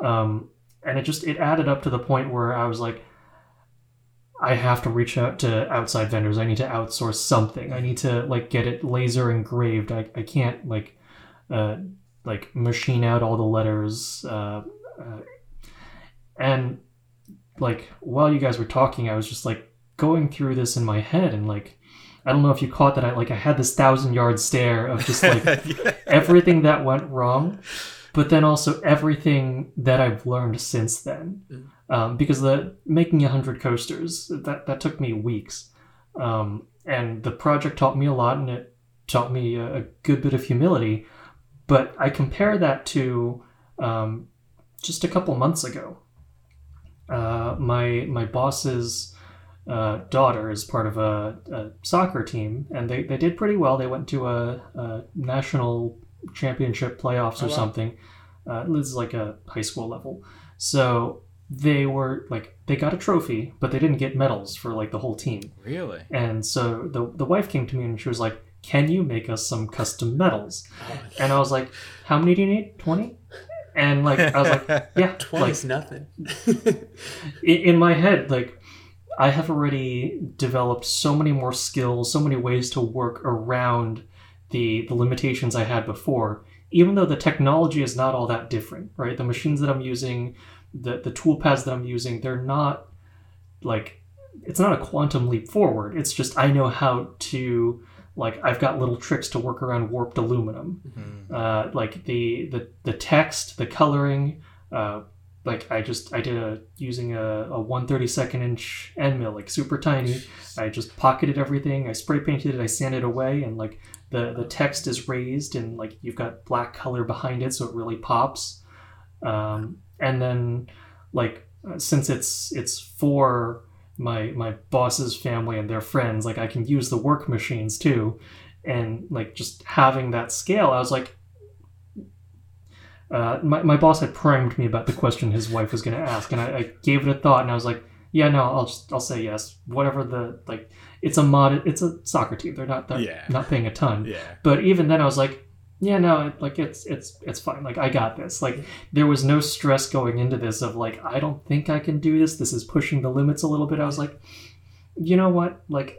Um, and it just, it added up to the point where I was like, I have to reach out to outside vendors. I need to outsource something. I need to like get it laser engraved. I, I can't like, uh, like machine out all the letters. Uh, uh, and like, while you guys were talking, I was just like, going through this in my head, and like I don't know if you caught that I like I had this thousand yard stare of just like yeah. everything that went wrong, but then also everything that I've learned since then. Mm. Um, because the making a hundred coasters that that took me weeks, um, and the project taught me a lot, and it taught me a, a good bit of humility. But I compare that to um, just a couple months ago. Uh, my my boss's Uh, daughter is part of a, a soccer team, and they, they did pretty well. They went to a, a national championship playoffs or oh, wow. something. Uh, this is like a high school level. So they were like, they got a trophy, but they didn't get medals for like the whole team. Really? And so the the wife came to me and she was like, can you make us some custom metals? And I was like, how many do you need? twenty? And like, I was like, yeah. twenty is nothing. In my head, like, I have already developed so many more skills, so many ways to work around the the limitations I had before, even though the technology is not all that different, right? The machines that I'm using, the, the tool pads that I'm using, they're not like, it's not a quantum leap forward. It's just, I know how to, like, I've got little tricks to work around warped aluminum. Mm-hmm. Uh, like the, the, the text, the coloring, uh, like I just, I did a, using a, a one thirty-second inch end mill, like super tiny. I just pocketed everything. I spray painted it. I sanded away, and like the, the text is raised, and like you've got black color behind it, so it really pops. Um, and then like, uh, since it's, it's for my, my boss's family and their friends, like I can use the work machines too. And like, just having that scale, I was like, Uh, my, my boss had primed me about the question his wife was going to ask, and I, I gave it a thought, and I was like, yeah, no, I'll just, I'll say yes. Whatever the, like, it's a mod, it's a soccer team. They're not, they're yeah. not paying a ton. Yeah. But even then I was like, yeah, no, it, like it's, it's, it's fine. Like I got this. Like there was no stress going into this of like, I don't think I can do this. This is pushing the limits a little bit. I was like, you know what? Like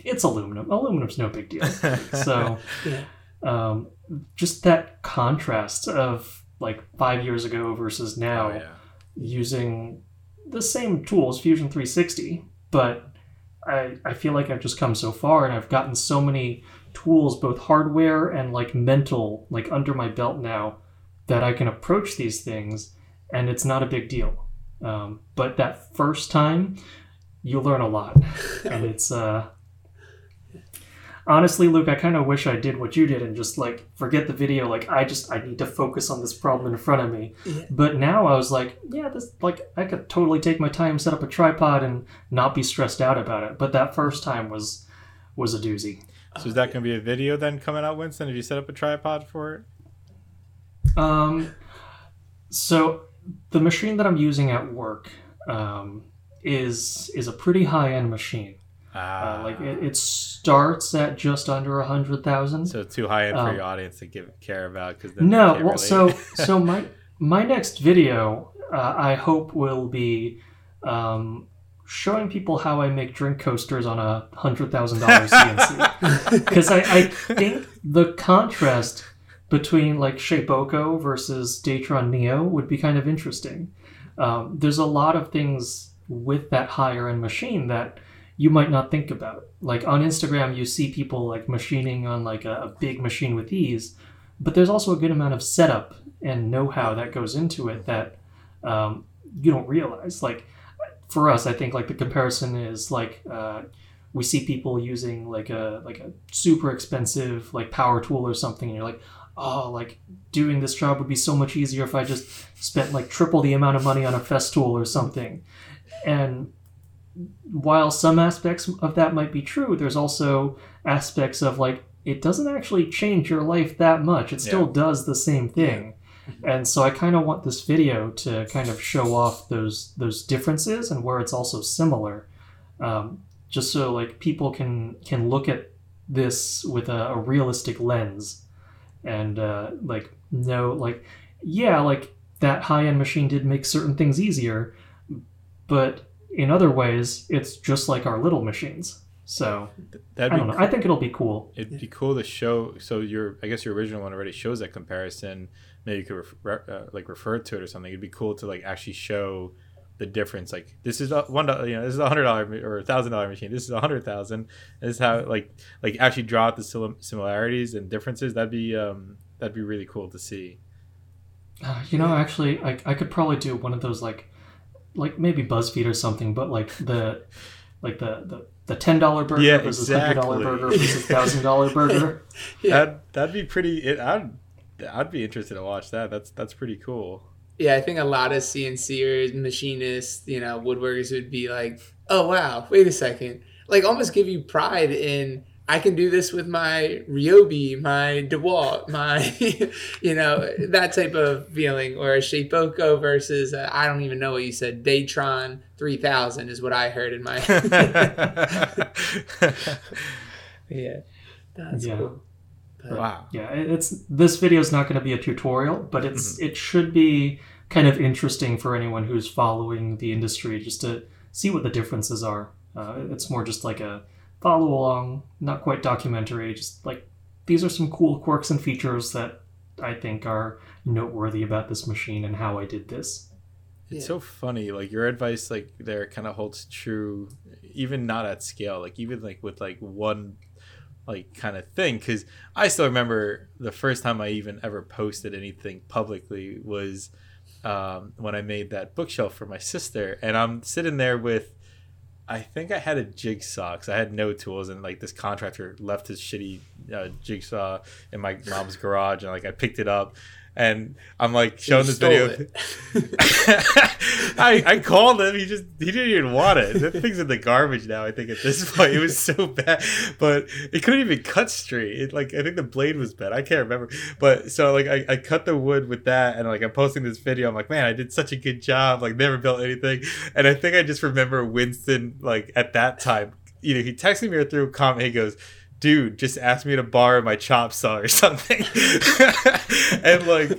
it's aluminum. Aluminum's no big deal. So yeah. um, just that contrast of, like five years ago versus now, oh, yeah. using the same tools, Fusion three sixty, but I I feel like I've just come so far, and I've gotten so many tools, both hardware and like mental, like under my belt now, that I can approach these things, and it's not a big deal. Um, but that first time, you learn a lot, and it's uh. Honestly, Luke, I kind of wish I did what you did and just like forget the video. Like I just, I need to focus on this problem in front of me. Yeah. But now I was like, yeah, this, like I could totally take my time, set up a tripod, and not be stressed out about it. But that first time was, was a doozy. So is that going to be a video then coming out, Winston? Have you set up a tripod for it? Um, so the machine that I'm using at work, um, is, is a pretty high end machine. Ah. Uh, like it, it starts at just under a hundred thousand. So too high end for um, your audience to give care about, because no. Well, so so my my next video, uh, I hope will be um, showing people how I make drink coasters on a hundred thousand dollars C N C. Because I, I think the contrast between like Shapeoko versus Datron Neo would be kind of interesting. Um, there's a lot of things with that higher end machine that you might not think about. Like on Instagram, you see people like machining on like a, a big machine with ease, but there's also a good amount of setup and know-how that goes into it that um, you don't realize. Like for us, I think like the comparison is like uh, we see people using like a like a super expensive like power tool or something, and you're like, oh, like doing this job would be so much easier if I just spent like triple the amount of money on a Festool or something. And while some aspects of that might be true, there's also aspects of like, it doesn't actually change your life that much. It still yeah. does the same thing. Yeah. And so I kind of want this video to kind of show off those, those differences and where it's also similar. Um, just so like people can, can look at this with a, a realistic lens and, uh, like, no, like, yeah, like that high-end machine did make certain things easier, but in other ways, it's just like our little machines. So That'd I don't know. Cool. I think it'll be cool. It'd be cool to show. So your, I guess your original one already shows that comparison. Maybe you could refer, uh, like refer to it or something. It'd be cool to like actually show the difference. Like this is a one, you know, this is a hundred dollar or a thousand dollar machine. This is a hundred thousand. This is how like like actually draw out the similarities and differences. That'd be um that'd be really cool to see. Uh, you know, actually, I I could probably do one of those like. like maybe BuzzFeed or something, but like the like the the, the ten dollar burger yeah, versus exactly. one hundred dollar burger versus one thousand dollar burger. Yeah. That'd, that'd be pretty it, I'd I'd be interested to watch that. That's that's pretty cool. Yeah, I think a lot of C N C ers, machinists, you know, woodworkers would be like, "Oh wow, wait a second." Like almost give you pride in I can do this with my Ryobi, my DeWalt, my, you know, that type of feeling, or a Shapeoko versus, uh, I don't even know what you said, Datron three thousand is what I heard in my. Yeah. That's yeah. cool. But, wow. Yeah, it's this video is not going to be a tutorial, but it's mm-hmm. it should be kind of interesting for anyone who's following the industry just to see what the differences are. Uh, it's more just like a follow along, not quite documentary, just like these are some cool quirks and features that I think are noteworthy about this machine and how I did this. It's yeah. so funny, like your advice like there kind of holds true, even not at scale, like even like with like one like kind of thing, because I still remember the first time I even ever posted anything publicly was um when I made that bookshelf for my sister, and I'm sitting there with I think I had a jigsaw because I had no tools, and like this contractor left his shitty uh, jigsaw in my mom's garage, and like I picked it up and I'm like showing this video. I, I called him. He just he didn't even want it. That thing's in the garbage now, I think, at this point. It was so bad. But it couldn't even cut straight. It, like I think the blade was bad. I can't remember. But so like I, I cut the wood with that, and like I'm posting this video. I'm like, man, I did such a good job. Like never built anything. And I think I just remember Winston like at that time. You know, he texted me or threw a comment. He goes, dude, just ask me to borrow my chop saw or something. And like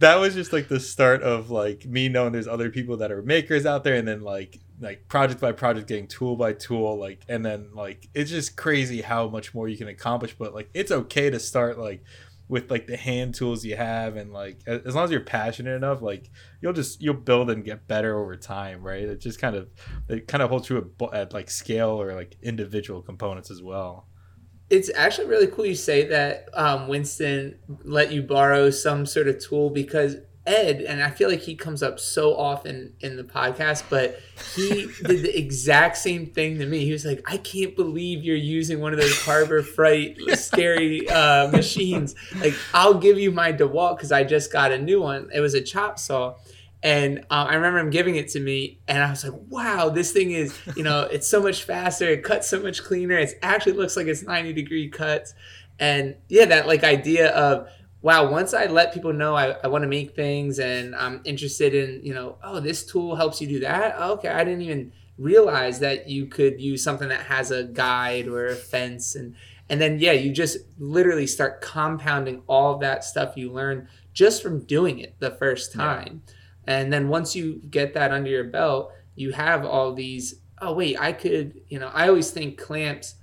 that was just like the start of like me knowing there's other people that are makers out there, and then like like project by project, getting tool by tool, like, and then like it's just crazy how much more you can accomplish. But like it's okay to start like with like the hand tools you have, and like as long as you're passionate enough, like you'll just you'll build and get better over time, right? It just kind of it kind of holds true at, at like scale or like individual components as well. It's actually really cool you say that um, Winston let you borrow some sort of tool, because Ed, and I feel like he comes up so often in the podcast, but he did the exact same thing to me. He was like, I can't believe you're using one of those Harbor Freight scary uh, machines. Like, I'll give you my DeWalt because I just got a new one. It was a chop saw. And um, I remember him giving it to me, and I was like, wow, this thing is, you know, it's so much faster. It cuts so much cleaner. It actually looks like it's ninety degree cuts. And yeah, that like idea of, wow, once I let people know I, I want to make things and I'm interested in, you know, oh, this tool helps you do that. Oh, okay, I didn't even realize that you could use something that has a guide or a fence. And, and then, yeah, you just literally start compounding all of that stuff you learn just from doing it the first time. Yeah. And then once you get that under your belt, you have all these, oh, wait, I could, you know, I always think clamps,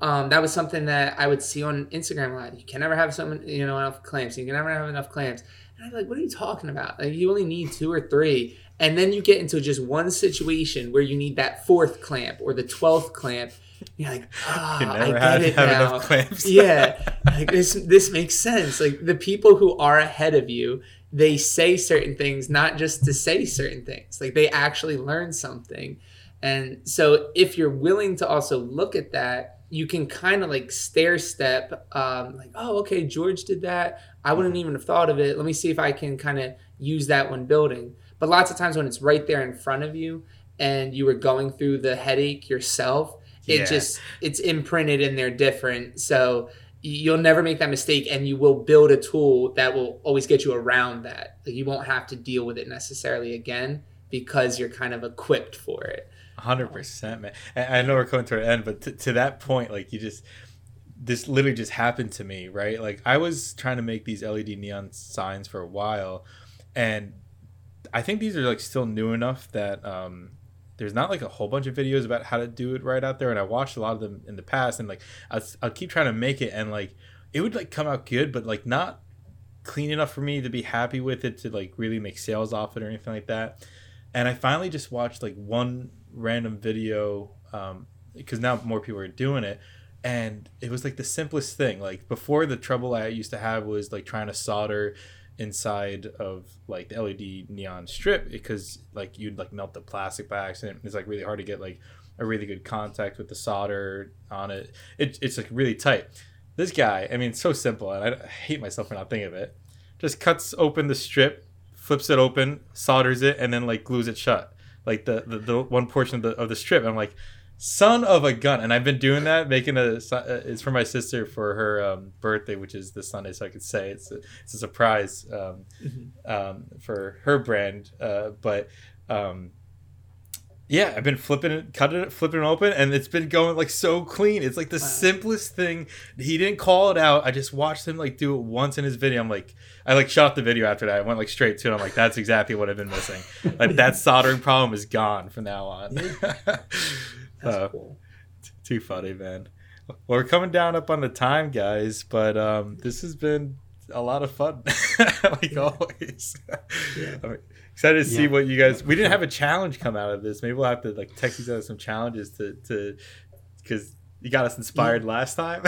um, that was something that I would see on Instagram a lot. You can never have someone, you know, enough clamps. You can never have enough clamps. And I'm like, what are you talking about? Like, you only need two or three. And then you get into just one situation where you need that fourth clamp or the twelfth clamp. You're like, ah, oh, I get it now. Yeah, like, this this makes sense. Like the people who are ahead of you, they say certain things, not just to say certain things. Like they actually learn something. And so if you're willing to also look at that, you can kind of like stair step, um, like, oh, okay, George did that. I wouldn't even have thought of it. Let me see if I can kind of use that when building. But lots of times when it's right there in front of you and you were going through the headache yourself, it yeah. just, it's imprinted in there different. So you'll never make that mistake, and you will build a tool that will always get you around that. Like you won't have to deal with it necessarily again because you're kind of equipped for it. one hundred percent, man. I know we're coming to an end, but to, to that point, like you just, this literally just happened to me, right? Like I was trying to make these L E D neon signs for a while, and I think these are like still new enough that, um, there's not like a whole bunch of videos about how to do it right out there. And I watched a lot of them in the past, and like, I'll, I'll keep trying to make it, and like, it would like come out good, but like not clean enough for me to be happy with it to like really make sales off it or anything like that. And I finally just watched like one random video, um, because now more people are doing it. And it was like the simplest thing. Like before, the trouble I used to have was like trying to solder inside of like the L E D neon strip, because like you'd like melt the plastic by accident. It's like really hard to get like a really good contact with the solder on it. it it's like really tight. This guy, I mean, it's so simple, and I, I hate myself for not thinking of it. Just cuts open the strip, flips it open, solders it, and then like glues it shut, like the the, the one portion of the of the strip. And I'm like, son of a gun. And I've been doing that, making a it's for my sister for her um birthday, which is this Sunday, so I could say it's a, it's a surprise um mm-hmm. um for her brand, uh but um Yeah, I've been flipping it, cutting it, flipping it open, and it's been going like so clean. It's like the wow. simplest thing. He didn't call it out. I just watched him like do it once in his video. I'm like, I like shot the video after that. I went like straight to it. I'm like, that's exactly what I've been missing. Like that soldering problem is gone from now on. That's so, cool. T- too funny, man. Well, we're coming down up on the time, guys, but um, this has been a lot of fun, like yeah. always. Yeah. I mean, excited to yeah. see what you guys. We didn't have a challenge come out of this. Maybe we'll have to like text each other some challenges to to because you got us inspired yeah. last time.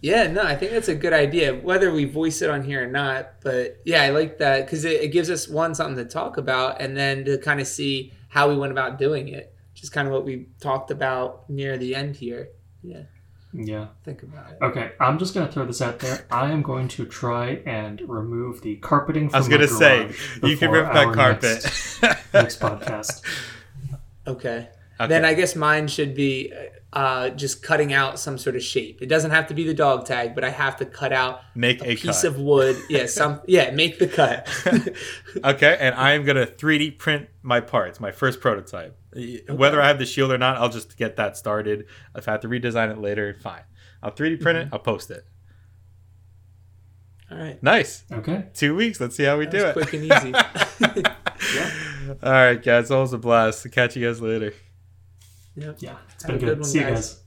Yeah, no, I think that's a good idea, whether we voice it on here or not. But yeah, I like that because it, it gives us one something to talk about, and then to kind of see how we went about doing it, which is kind of what we talked about near the end here. Yeah. Yeah. Think about it. Okay, I'm just going to throw this out there. I am going to try and remove the carpeting from I was going to say, you can rip that carpet. Next, next podcast. Okay. okay. Then I guess mine should be uh, just cutting out some sort of shape. It doesn't have to be the dog tag, but I have to cut out make a, a piece cut. of wood. Yeah, some, yeah, make the cut. Okay, and I am going to three D print my parts, my first prototype. Okay. Whether I have the shield or not, I'll just get that started. If I have to redesign it later, fine. I'll three D print mm-hmm. it. I'll post it. All right. Nice. Okay. Two weeks. Let's see how we that do it. Quick and easy. Yeah. All right, guys. Always a blast. I'll catch you guys later. Yep. Yeah. It's been good. good one, see guys. you guys.